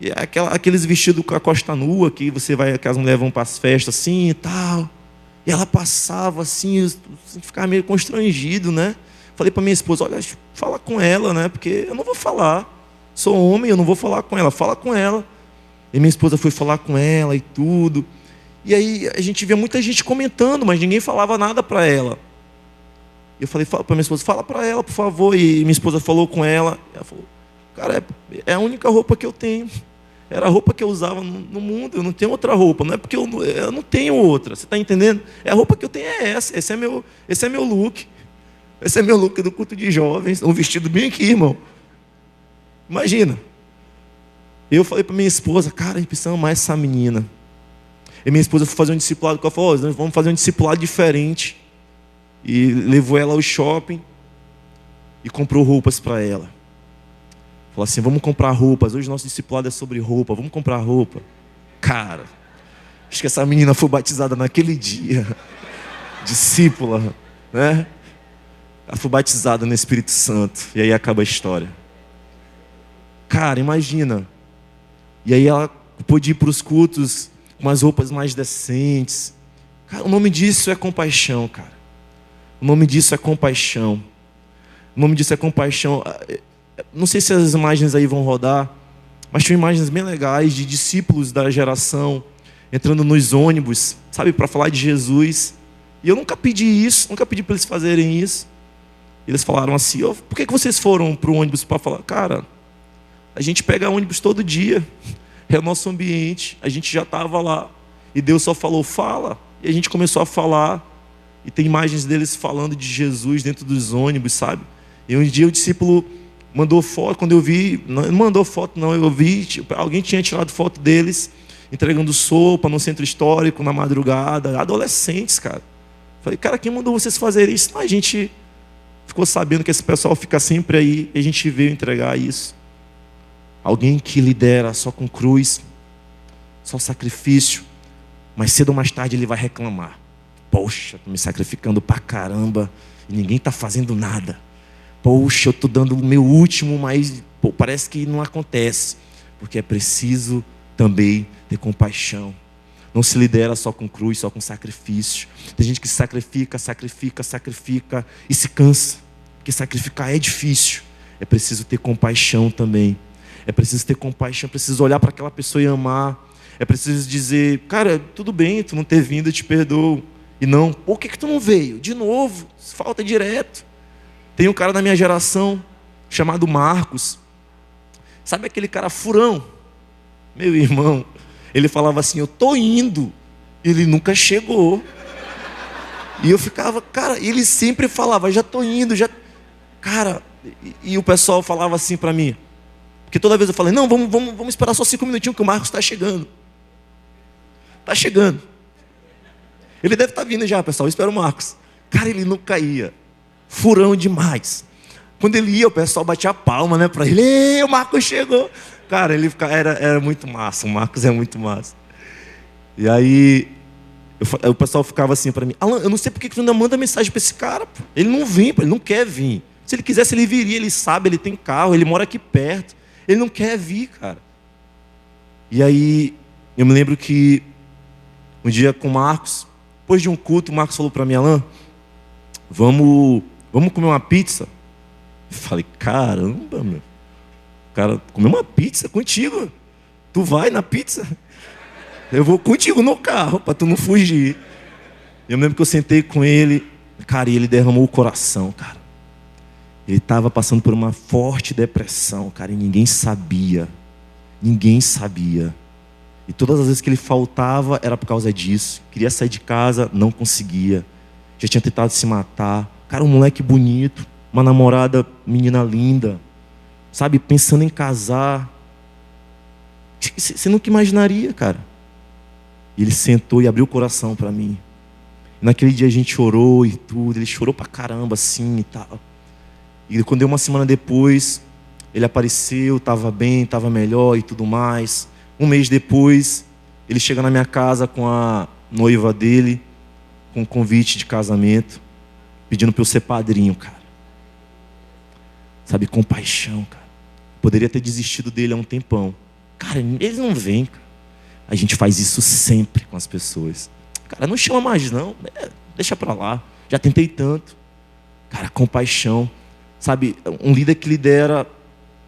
E aquela, aqueles vestidos com a costa nua, que você vai, que as mulheres vão para as festas assim e tal. E ela passava assim, eu ficava meio constrangido, né? Falei para minha esposa, olha, fala com ela, né? Porque eu não vou falar. Sou homem, eu não vou falar com ela. Fala com ela. E minha esposa foi falar com ela e tudo. E aí a gente via muita gente comentando, mas ninguém falava nada para ela. Eu falei para minha esposa, fala para ela, por favor. E minha esposa falou com ela. Ela falou, cara, é a única roupa que eu tenho. Era a roupa que eu usava no mundo, eu não tenho outra roupa. Não é porque eu, eu não tenho outra, você está entendendo? É a roupa que eu tenho é essa, esse é meu, esse é meu look. Esse é meu look do culto de jovens, um vestido bem aqui, irmão. Imagina. Eu falei para minha esposa, cara, precisamos mais essa menina. E minha esposa foi fazer um discipulado com ela, falou, oh, nós vamos fazer um discipulado diferente. E levou ela ao shopping e comprou roupas para ela. Falou assim, vamos comprar roupas, hoje nosso discipulado é sobre roupa, vamos comprar roupa. Cara, acho que essa menina foi batizada naquele dia. Discípula, né? Ela foi batizada no Espírito Santo. E aí acaba a história. Cara, imagina. E aí ela pôde ir para os cultos com umas roupas mais decentes. Cara, o nome disso é compaixão, cara. O nome disso é compaixão. O nome disso é compaixão. Não sei se as imagens aí vão rodar, mas tinham imagens bem legais de discípulos da geração entrando nos ônibus, sabe, para falar de Jesus. E eu nunca pedi isso, nunca pedi para eles fazerem isso. Eles falaram assim, oh, por que que vocês foram para o ônibus para falar? Cara, a gente pega ônibus todo dia, é o nosso ambiente, a gente já estava lá. E Deus só falou, fala. E a gente começou a falar. E tem imagens deles falando de Jesus dentro dos ônibus, sabe? E um dia o discípulo mandou foto, quando eu vi, não mandou foto não, eu vi, tipo, alguém tinha tirado foto deles, entregando sopa no centro histórico, na madrugada, adolescentes, cara. Falei, cara, quem mandou vocês fazerem isso? Não, a gente ficou sabendo que esse pessoal fica sempre aí, e a gente veio entregar isso. Alguém que lidera só com cruz, só sacrifício, mas cedo ou mais tarde ele vai reclamar. Poxa, estou me sacrificando pra caramba, e ninguém está fazendo nada. Poxa, eu estou dando o meu último, mas pô, parece que não acontece. Porque é preciso também ter compaixão. Não se lidera só com cruz, só com sacrifício. Tem gente que se sacrifica, sacrifica, sacrifica e se cansa. Porque sacrificar é difícil. É preciso ter compaixão também. É preciso ter compaixão, é preciso olhar para aquela pessoa e amar. É preciso dizer, cara, tudo bem, tu não ter vindo, eu te perdoo. E não, por que que tu não veio? De novo, falta direto. Tem um cara da minha geração, chamado Marcos. Sabe aquele cara furão? Meu irmão, ele falava assim, eu tô indo. Ele nunca chegou. E eu ficava, cara, ele sempre falava, já tô indo, já... Cara, e, e o pessoal falava assim pra mim. Porque toda vez eu falei, não, vamos, vamos, vamos esperar só cinco minutinhos que o Marcos tá chegando. Tá chegando. Ele deve estar vindo já, pessoal, eu espero o Marcos. Cara, ele nunca ia. Furão demais. Quando ele ia, o pessoal batia a palma, né, pra ele. Ei, o Marcos chegou. Cara, ele era, era muito massa. O Marcos é muito massa. E aí, eu, o pessoal ficava assim pra mim. Alan, eu não sei porque que tu ainda manda mensagem pra esse cara. Pô. Ele não vem, pô, ele não quer vir. Se ele quisesse, ele viria. Ele sabe, ele tem carro, ele mora aqui perto. Ele não quer vir, cara. E aí, eu me lembro que um dia com o Marcos, depois de um culto, o Marcos falou pra mim, Alan, vamos... Vamos comer uma pizza? Eu falei, caramba, meu. Cara, comer uma pizza contigo? Tu vai na pizza? Eu vou contigo no carro, pra tu não fugir. Eu lembro que eu sentei com ele, cara, e ele derramou o coração, cara. Ele tava passando por uma forte depressão, cara, e ninguém sabia. Ninguém sabia. E todas as vezes que ele faltava, era por causa disso. Queria sair de casa, não conseguia. Já tinha tentado se matar. Cara, um moleque bonito, uma namorada, menina linda, sabe, pensando em casar. Você nunca imaginaria, cara. E ele sentou e abriu o coração pra mim. E naquele dia a gente orou e tudo, ele chorou pra caramba assim e tal. E quando deu uma semana depois, ele apareceu, tava bem, tava melhor e tudo mais. Um mês depois, ele chega na minha casa com a noiva dele, com um convite de casamento, pedindo para eu ser padrinho, cara. Sabe, compaixão, cara. Poderia ter desistido dele há um tempão. Cara, eles não vêm, cara. A gente faz isso sempre com as pessoas. Cara, não chama mais não, é, deixa pra lá, já tentei tanto. Cara, compaixão, sabe, um líder que lidera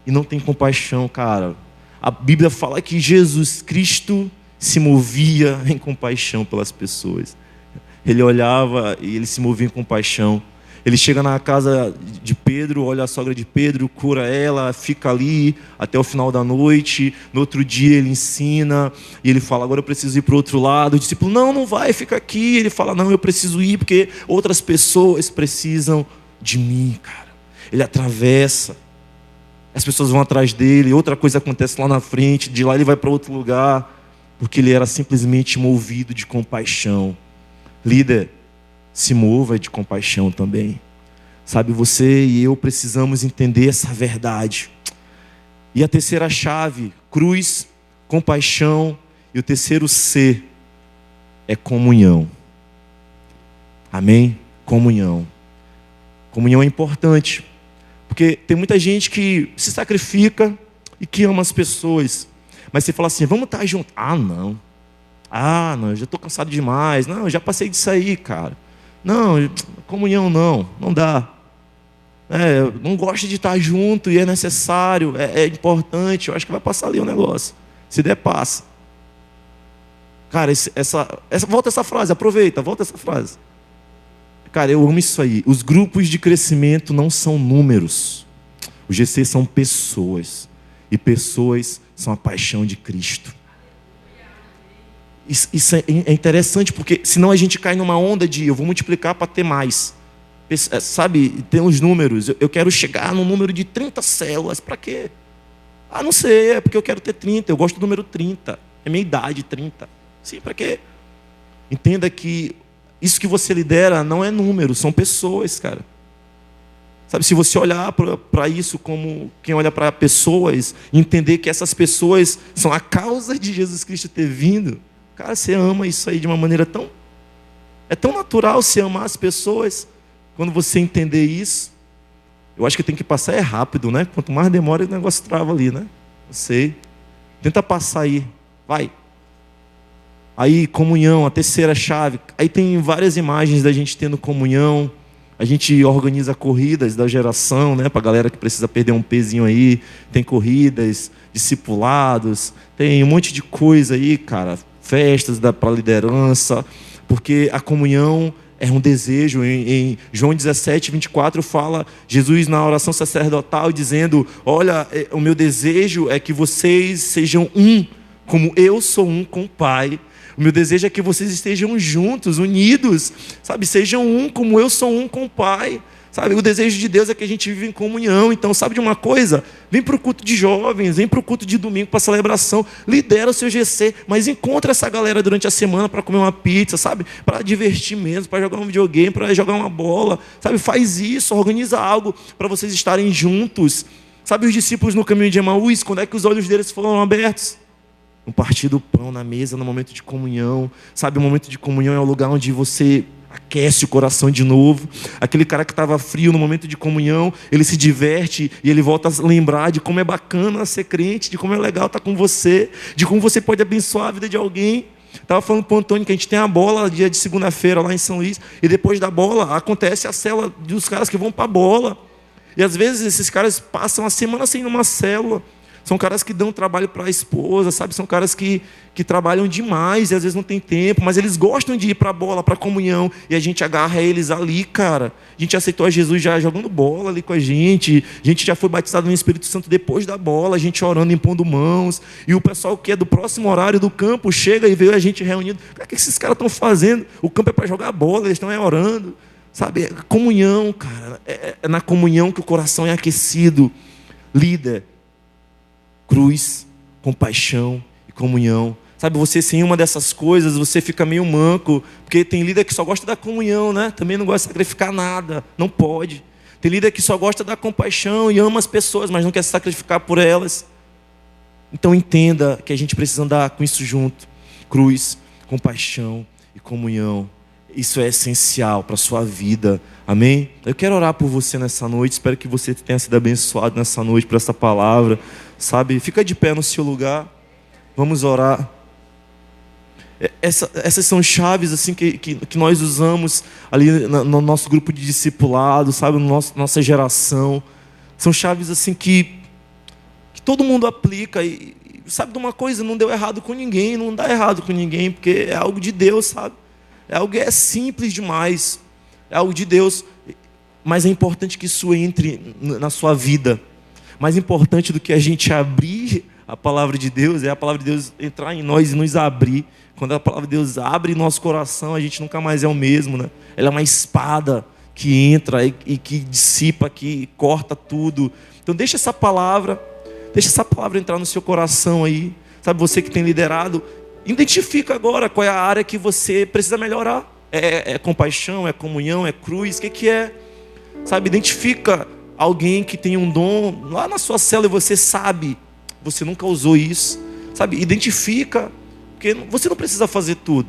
e não tem compaixão, cara. A Bíblia fala que Jesus Cristo se movia em compaixão pelas pessoas. Ele olhava e ele se movia em compaixão. Ele chega na casa de Pedro, olha a sogra de Pedro, cura ela, fica ali até o final da noite. No outro dia ele ensina e ele fala, agora eu preciso ir para o outro lado. O discípulo, não, não vai, fica aqui. Ele fala, não, eu preciso ir porque outras pessoas precisam de mim, cara. Ele atravessa, as pessoas vão atrás dele, outra coisa acontece lá na frente, de lá ele vai para outro lugar. Porque ele era simplesmente movido de compaixão. Líder, se mova de compaixão também. Sabe, você e eu precisamos entender essa verdade. E a terceira chave, cruz, compaixão, e o terceiro C é comunhão. Amém? Comunhão. Comunhão é importante, porque tem muita gente que se sacrifica e que ama as pessoas, mas você fala assim, vamos estar juntos. Ah, não. Ah, não, eu já estou cansado demais. Não, eu já passei disso aí, cara. Não, comunhão não, não dá. É, não gosta de estar junto e é necessário, é, é importante. Eu acho que vai passar ali o negócio. Se der, passa. Cara, esse, essa, essa, volta essa frase, aproveita, volta essa frase. Cara, eu amo isso aí. Os grupos de crescimento não são números. Os G C são pessoas. E pessoas são a paixão de Cristo. Isso é interessante, porque senão a gente cai numa onda de eu vou multiplicar para ter mais. Sabe, tem uns números. Eu quero chegar num número de trinta células. Para quê? Ah, não sei, é porque eu quero ter trinta. Eu gosto do número trinta. É minha idade, trinta. Sim, para quê? Entenda que isso que você lidera não é número, são pessoas, cara. Sabe, se você olhar para isso como quem olha para pessoas, entender que essas pessoas são a causa de Jesus Cristo ter vindo. Cara, você ama isso aí de uma maneira tão... É tão natural você amar as pessoas. Quando você entender isso... Eu acho que tem que passar é rápido, né? Quanto mais demora, o negócio trava ali, né? Não sei. Tenta passar aí. Vai. Aí, comunhão, a terceira chave. Aí tem várias imagens da gente tendo comunhão. A gente organiza corridas da geração, né? Para a galera que precisa perder um pezinho aí. Tem corridas, discipulados. Tem um monte de coisa aí, cara. Festas para a liderança, porque a comunhão é um desejo. Em, em João dezessete, vinte e quatro fala Jesus na oração sacerdotal dizendo, olha, o meu desejo é que vocês sejam um, como eu sou um com o Pai. O meu desejo é que vocês estejam juntos, unidos, sabe, sejam um como eu sou um com o Pai. Sabe, o desejo de Deus é que a gente viva em comunhão. Então, sabe de uma coisa? Vem para o culto de jovens, vem para o culto de domingo, para a celebração. Lidera o seu G C, mas encontra essa galera durante a semana para comer uma pizza, sabe? Para divertir mesmo, para jogar um videogame, para jogar uma bola. Sabe, faz isso, organiza algo para vocês estarem juntos. Sabe, os discípulos no caminho de Emmaus, quando é que os olhos deles foram abertos? No partir do pão, na mesa, no momento de comunhão. Sabe, o momento de comunhão é o lugar onde você... aquece o coração de novo. Aquele cara que estava frio no momento de comunhão, ele se diverte e ele volta a lembrar de como é bacana ser crente, de como é legal estar com você, de como você pode abençoar a vida de alguém. Estava falando para o Antônio que a gente tem a bola dia de segunda-feira lá em São Luís, e depois da bola acontece a célula dos caras que vão para a bola. E às vezes esses caras passam a semana sem uma célula. São caras que dão trabalho para a esposa, sabe? São caras que, que trabalham demais e às vezes não tem tempo, mas eles gostam de ir para a bola, para a comunhão, e a gente agarra eles ali, cara. A gente aceitou a Jesus já jogando bola ali com a gente, a gente já foi batizado no Espírito Santo depois da bola, a gente orando, impondo mãos, e o pessoal que é do próximo horário do campo chega e vê a gente reunido. O que esses caras estão fazendo? O campo é para jogar bola, eles estão aí orando, sabe? É comunhão, cara. É na comunhão que o coração é aquecido. Líder, cruz, compaixão e comunhão. Sabe, você sem uma dessas coisas, você fica meio manco, porque tem líder que só gosta da comunhão, né? Também não gosta de sacrificar nada, não pode. Tem líder que só gosta da compaixão e ama as pessoas, mas não quer se sacrificar por elas. Então entenda que a gente precisa andar com isso junto. Cruz, compaixão e comunhão. Isso é essencial para a sua vida. Amém? Eu quero orar por você nessa noite. Espero que você tenha sido abençoado nessa noite por essa palavra. Sabe? Fica de pé no seu lugar. Vamos orar. Essa, essas são chaves assim que, que, que nós usamos ali na, no nosso grupo de discipulado, sabe, no nosso, nossa geração. São chaves assim que, que todo mundo aplica e, sabe de uma coisa, não deu errado com ninguém, não dá errado com ninguém, porque é algo de Deus, sabe? É algo que é simples demais, é algo de Deus, mas é importante que isso entre na sua vida. Mais importante do que a gente abrir a palavra de Deus, é a palavra de Deus entrar em nós e nos abrir. Quando a palavra de Deus abre nosso coração, a gente nunca mais é o mesmo, né? Ela é uma espada que entra e, e que dissipa, que corta tudo. Então deixa essa palavra, deixa essa palavra entrar no seu coração aí. Sabe, você que tem liderado, identifica agora qual é a área que você precisa melhorar. É, é compaixão, é comunhão, é cruz, o que, que é? Sabe, identifica alguém que tem um dom lá na sua célula e você sabe... Você nunca usou isso, sabe? Identifica, porque você não precisa fazer tudo.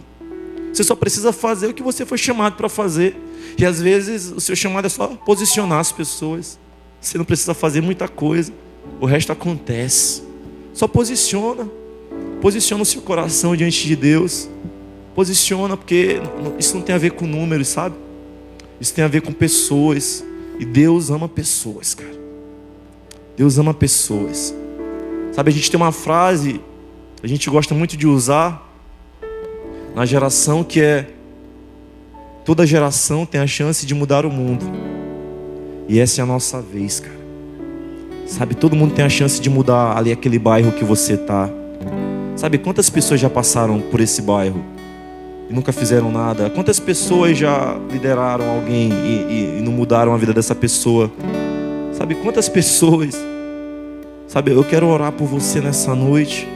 Você só precisa fazer o que você foi chamado para fazer. E às vezes o seu chamado é só posicionar as pessoas. Você não precisa fazer muita coisa. O resto acontece. Só posiciona. Posiciona o seu coração diante de Deus. Posiciona, porque isso não tem a ver com números, sabe? Isso tem a ver com pessoas. E Deus ama pessoas, cara. Deus ama pessoas. Sabe, a gente tem uma frase, a gente gosta muito de usar na geração, que é: toda geração tem a chance de mudar o mundo. E essa é a nossa vez, cara. Sabe, todo mundo tem a chance de mudar ali aquele bairro que você tá. Sabe, quantas pessoas já passaram por esse bairro e nunca fizeram nada? Quantas pessoas já lideraram alguém e, e, e não mudaram a vida dessa pessoa? Sabe, quantas pessoas... Sabe, eu quero orar por você nessa noite.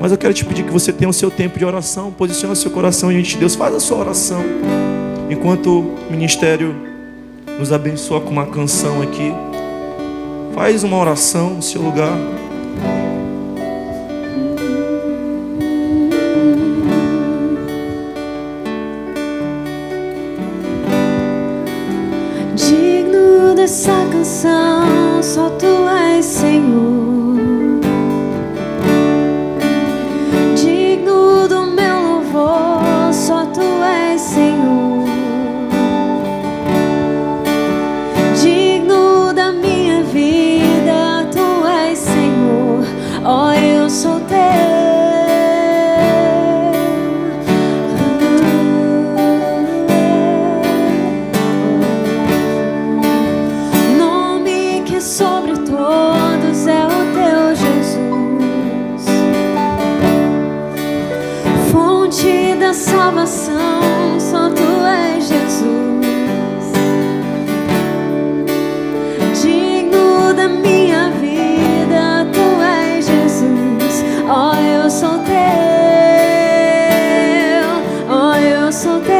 Mas eu quero te pedir que você tenha o seu tempo de oração. Posiciona o seu coração diante de Deus. Faz a sua oração. Enquanto o ministério nos abençoa com uma canção aqui. Faz uma oração no seu lugar. Digno dessa canção, só Tu és Senhor, digno do meu louvor, só Tu és Senhor, digno da minha vida, Tu és Senhor, ó, eu sou Teu. Salvação, só Tu és Jesus, digno da minha vida, Tu és Jesus, ó, eu sou Teu, ó, eu sou Teu.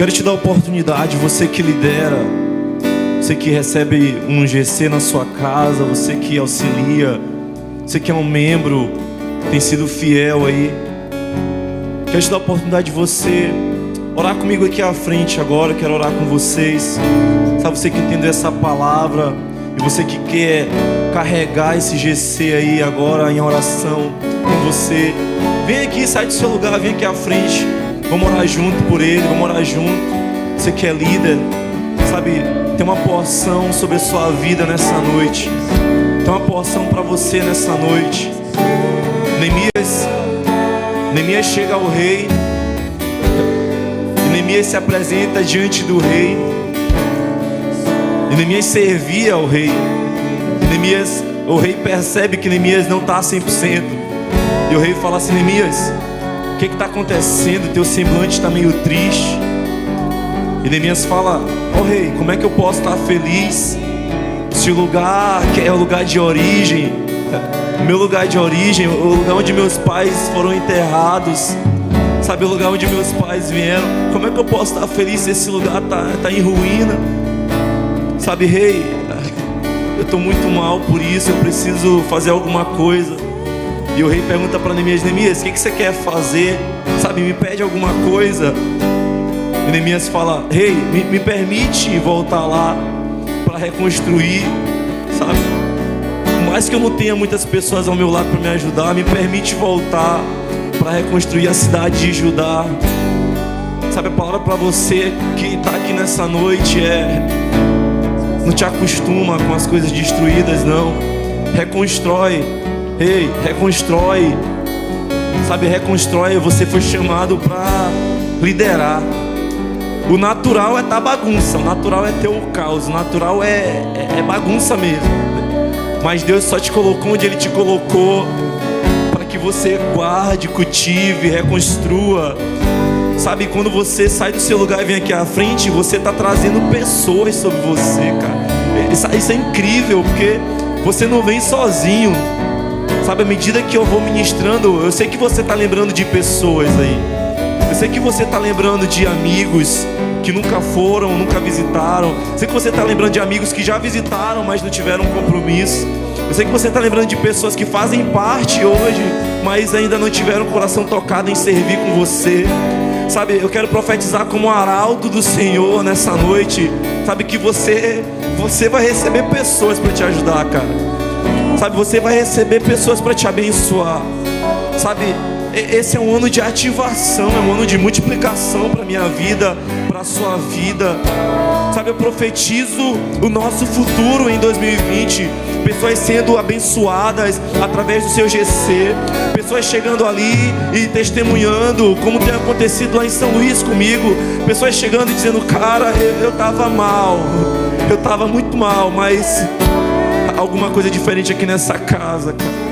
Quero te dar a oportunidade, você que lidera, você que recebe um G C na sua casa, você que auxilia, você que é um membro, tem sido fiel aí. Quero te dar a oportunidade de você orar comigo aqui à frente agora. Quero orar com vocês. Sabe, você que entendeu essa palavra e você que quer carregar esse G C aí agora em oração com você, vem aqui, sai do seu lugar, vem aqui à frente. Vamos orar junto por ele, vamos orar junto. Você que é líder, sabe, tem uma porção sobre a sua vida nessa noite. Tem uma porção para você nessa noite. Neemias, Neemias chega ao rei. E Neemias se apresenta diante do rei. E Neemias servia ao rei. E Neemias, o rei percebe que Neemias não está cem por cento. E o rei fala assim: Neemias, o que está acontecendo? Teu semblante está meio triste. E Neemias fala: ó rei, como é que eu posso estar feliz? Se o lugar que é o lugar de origem, meu lugar de origem, o lugar onde meus pais foram enterrados, sabe, o lugar onde meus pais vieram, como é que eu posso estar feliz se esse lugar está tá em ruína? Sabe, rei, eu estou muito mal por isso, eu preciso fazer alguma coisa. E o rei pergunta para Neemias: Neemias, o que, que você quer fazer? Sabe, me pede alguma coisa. E Neemias fala: rei, me, me permite voltar lá para reconstruir, sabe? Por mais que eu não tenha muitas pessoas ao meu lado para me ajudar, me permite voltar para reconstruir a cidade de Judá. Sabe, a palavra para você que está aqui nessa noite é: não te acostuma com as coisas destruídas, não. Reconstrói, ei, reconstrói. Sabe, reconstrói. Você foi chamado para liderar. O natural é tá bagunça, o natural é ter o caos, o natural é, é, é bagunça mesmo. Mas Deus só te colocou onde Ele te colocou para que você guarde, cultive, reconstrua. Sabe, quando você sai do seu lugar e vem aqui à frente, você está trazendo pessoas sobre você, cara. Isso, isso é incrível, porque você não vem sozinho. Sabe, à medida que eu vou ministrando, eu sei que você está lembrando de pessoas aí. Eu sei que você está lembrando de amigos que nunca foram, nunca visitaram. Eu sei que você está lembrando de amigos que já visitaram, mas não tiveram compromisso. Eu sei que você está lembrando de pessoas que fazem parte hoje, mas ainda não tiveram o coração tocado em servir com você. Sabe, eu quero profetizar como arauto do Senhor nessa noite. Sabe, que você, você vai receber pessoas para te ajudar, cara. Sabe, você vai receber pessoas para te abençoar. Sabe, esse é um ano de ativação, é um ano de multiplicação para minha vida, para a sua vida. Sabe, eu profetizo o nosso futuro em dois mil e vinte. Pessoas sendo abençoadas através do seu G C. Pessoas chegando ali e testemunhando, como tem acontecido lá em São Luís comigo. Pessoas chegando e dizendo: cara, eu, eu tava mal, eu tava muito mal, mas alguma coisa diferente aqui nessa casa, cara.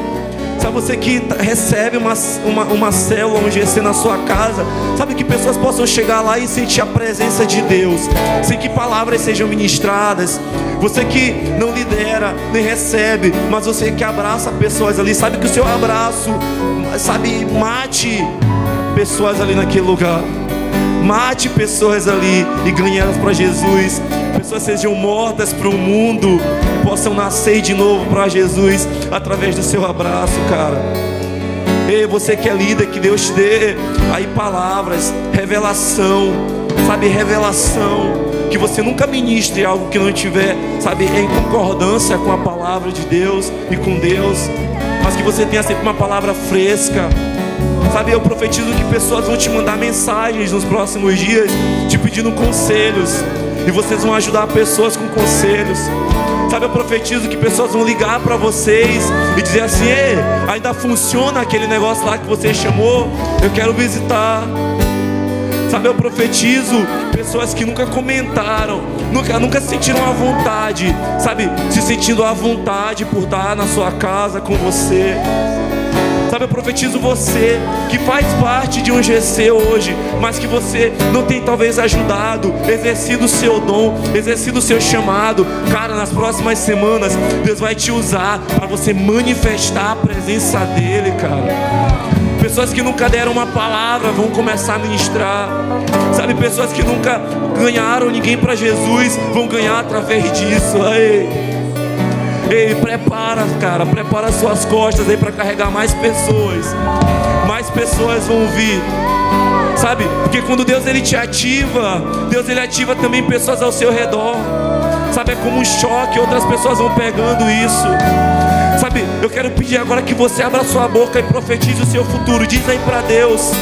Sabe, você que recebe uma, uma, uma célula, um G C na sua casa, sabe, que pessoas possam chegar lá e sentir a presença de Deus, sem que palavras sejam ministradas. Você que não lidera, nem recebe, mas você que abraça pessoas ali, sabe, que o seu abraço, sabe, mate pessoas ali naquele lugar. Mate pessoas ali e ganhe elas para Jesus. Pessoas sejam mortas para o mundo, possam nascer de novo para Jesus através do seu abraço, cara. Ei, você que é líder, que Deus te dê aí palavras, revelação, sabe, revelação, que você nunca ministre algo que não tiver, sabe, em concordância com a palavra de Deus e com Deus, mas que você tenha sempre uma palavra fresca. Sabe, eu profetizo que pessoas vão te mandar mensagens nos próximos dias, te pedindo conselhos, e vocês vão ajudar pessoas com conselhos. Sabe, eu profetizo que pessoas vão ligar para vocês e dizer assim: ei, ainda funciona aquele negócio lá que você chamou? Eu quero visitar. Sabe, eu profetizo pessoas que nunca comentaram, nunca, nunca se sentiram à vontade, sabe, se sentindo à vontade por estar na sua casa com você. Sabe, eu profetizo você que faz parte de um G C hoje, mas que você não tem talvez ajudado, exercido o seu dom, exercido o seu chamado. Cara, nas próximas semanas, Deus vai te usar para você manifestar a presença dEle, cara. Pessoas que nunca deram uma palavra vão começar a ministrar. Sabe, pessoas que nunca ganharam ninguém para Jesus vão ganhar através disso. Aí. Ei, prepara, cara, prepara suas costas aí para carregar mais pessoas. Mais pessoas vão vir. Sabe? Porque quando Deus ele te ativa, Deus ele ativa também pessoas ao seu redor. Sabe? É como um choque, outras pessoas vão pegando isso. Sabe? Eu quero pedir agora que você abra sua boca e profetize o seu futuro. Diz aí para Deus.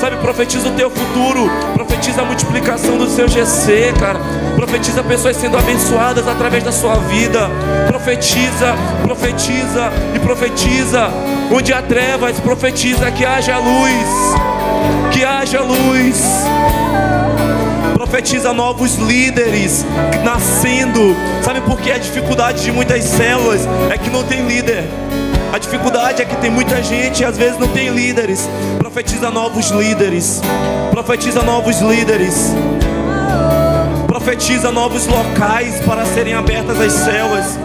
Sabe, profetiza o teu futuro, profetiza a multiplicação do seu G C, cara. Profetiza pessoas sendo abençoadas através da sua vida. Profetiza, profetiza e profetiza. Onde há trevas, profetiza que haja luz, que haja luz. Profetiza novos líderes nascendo. Sabe por que a dificuldade de muitas células é que não tem líder? A dificuldade é que tem muita gente e às vezes não tem líderes. Profetiza novos líderes. Profetiza novos líderes. Profetiza novos locais para serem abertas as células.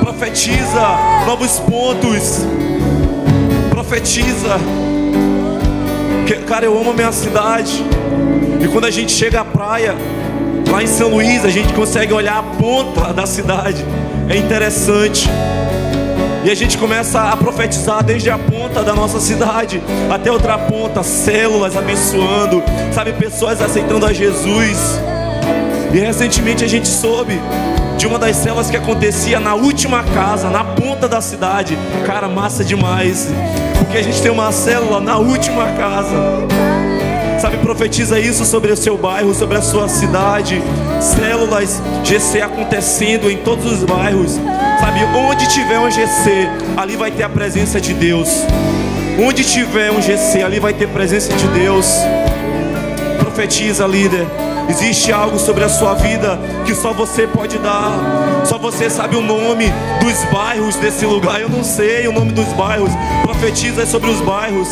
Profetiza novos pontos. Profetiza. Cara, eu amo a minha cidade. E quando a gente chega à praia, lá em São Luís, a gente consegue olhar a ponta da cidade. É interessante. E a gente começa a profetizar desde a ponta da nossa cidade até outra ponta, células abençoando, sabe, pessoas aceitando a Jesus. E recentemente a gente soube de uma das células que acontecia na última casa, na ponta da cidade. Cara, massa demais, porque a gente tem uma célula na última casa. Sabe, profetiza isso sobre o seu bairro, sobre a sua cidade. Células G C acontecendo em todos os bairros. Sabe, onde tiver um G C, ali vai ter a presença de Deus. Onde tiver um G C, ali vai ter a presença de Deus. Profetiza, líder. Existe algo sobre a sua vida que só você pode dar. Só você sabe o nome dos bairros desse lugar. Eu não sei o nome dos bairros. Profetiza sobre os bairros.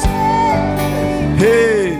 Ei!